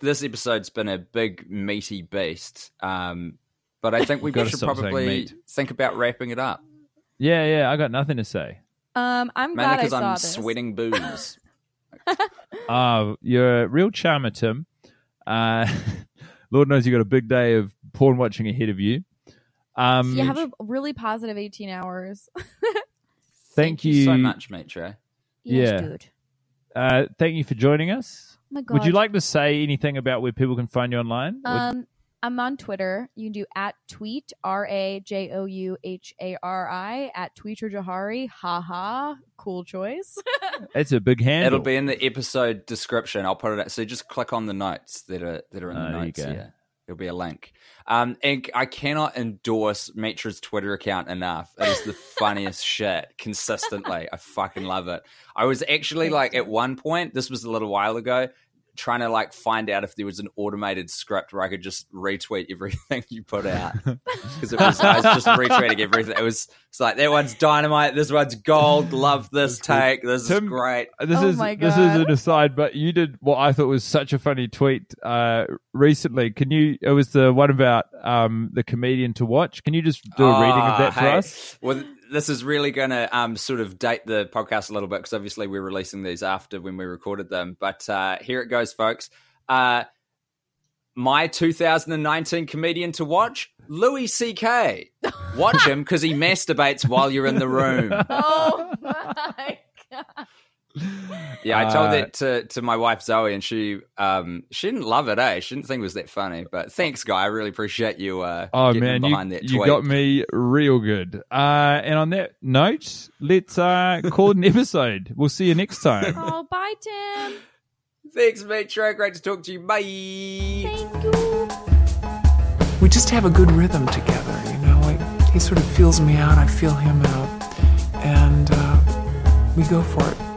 this episode's been a big meaty beast, but I think we should probably think about wrapping it up. Yeah, I got nothing to say. I'm mainly glad I saw I'm this. Sweating booze. You're a real charmer, Tim. Lord knows you got a big day of porn watching ahead of you. You have a really positive 18 hours. Thank you so much, Mitra. Yes, dude. Thank you for joining us. my God. Would you like to say anything about where people can find you online? I'm on Twitter. You can do @tweet, RAJOUHARI, @Tweeter Johari. Haha. Cool choice. It's a big handle. It'll be in the episode description. I'll put it out. So just click on the notes that are in the notes. Yeah. There'll be a link. And I cannot endorse Mitra's Twitter account enough. It is the funniest shit consistently. I fucking love it. I was actually like at one point, this was a little while ago, trying to like find out if there was an automated script where I could just retweet everything you put out, because I was just retweeting everything. It's like, that one's dynamite, this one's gold, love this take, this Tim, is great. This is an aside, but you did what I thought was such a funny tweet recently. It was the one about the comedian to watch. Can you just do a reading of that for us? Well, this is really going to sort of date the podcast a little bit, because obviously we're releasing these after when we recorded them. But here it goes, folks. My 2019 comedian to watch, Louis C.K. Watch him because he masturbates while you're in the room. Oh, my God. Yeah, I told that to my wife Zoe, and she didn't love it, eh? She didn't think it was that funny. But thanks, Guy. I really appreciate you getting behind that tweet. You got me real good. And on that note, let's call it an episode. We'll see you next time. Oh, bye, Tim. Thanks, Mitra. Great to talk to you. Bye. Thank you. We just have a good rhythm together, you know? He sort of feels me out, I feel him out. And we go for it.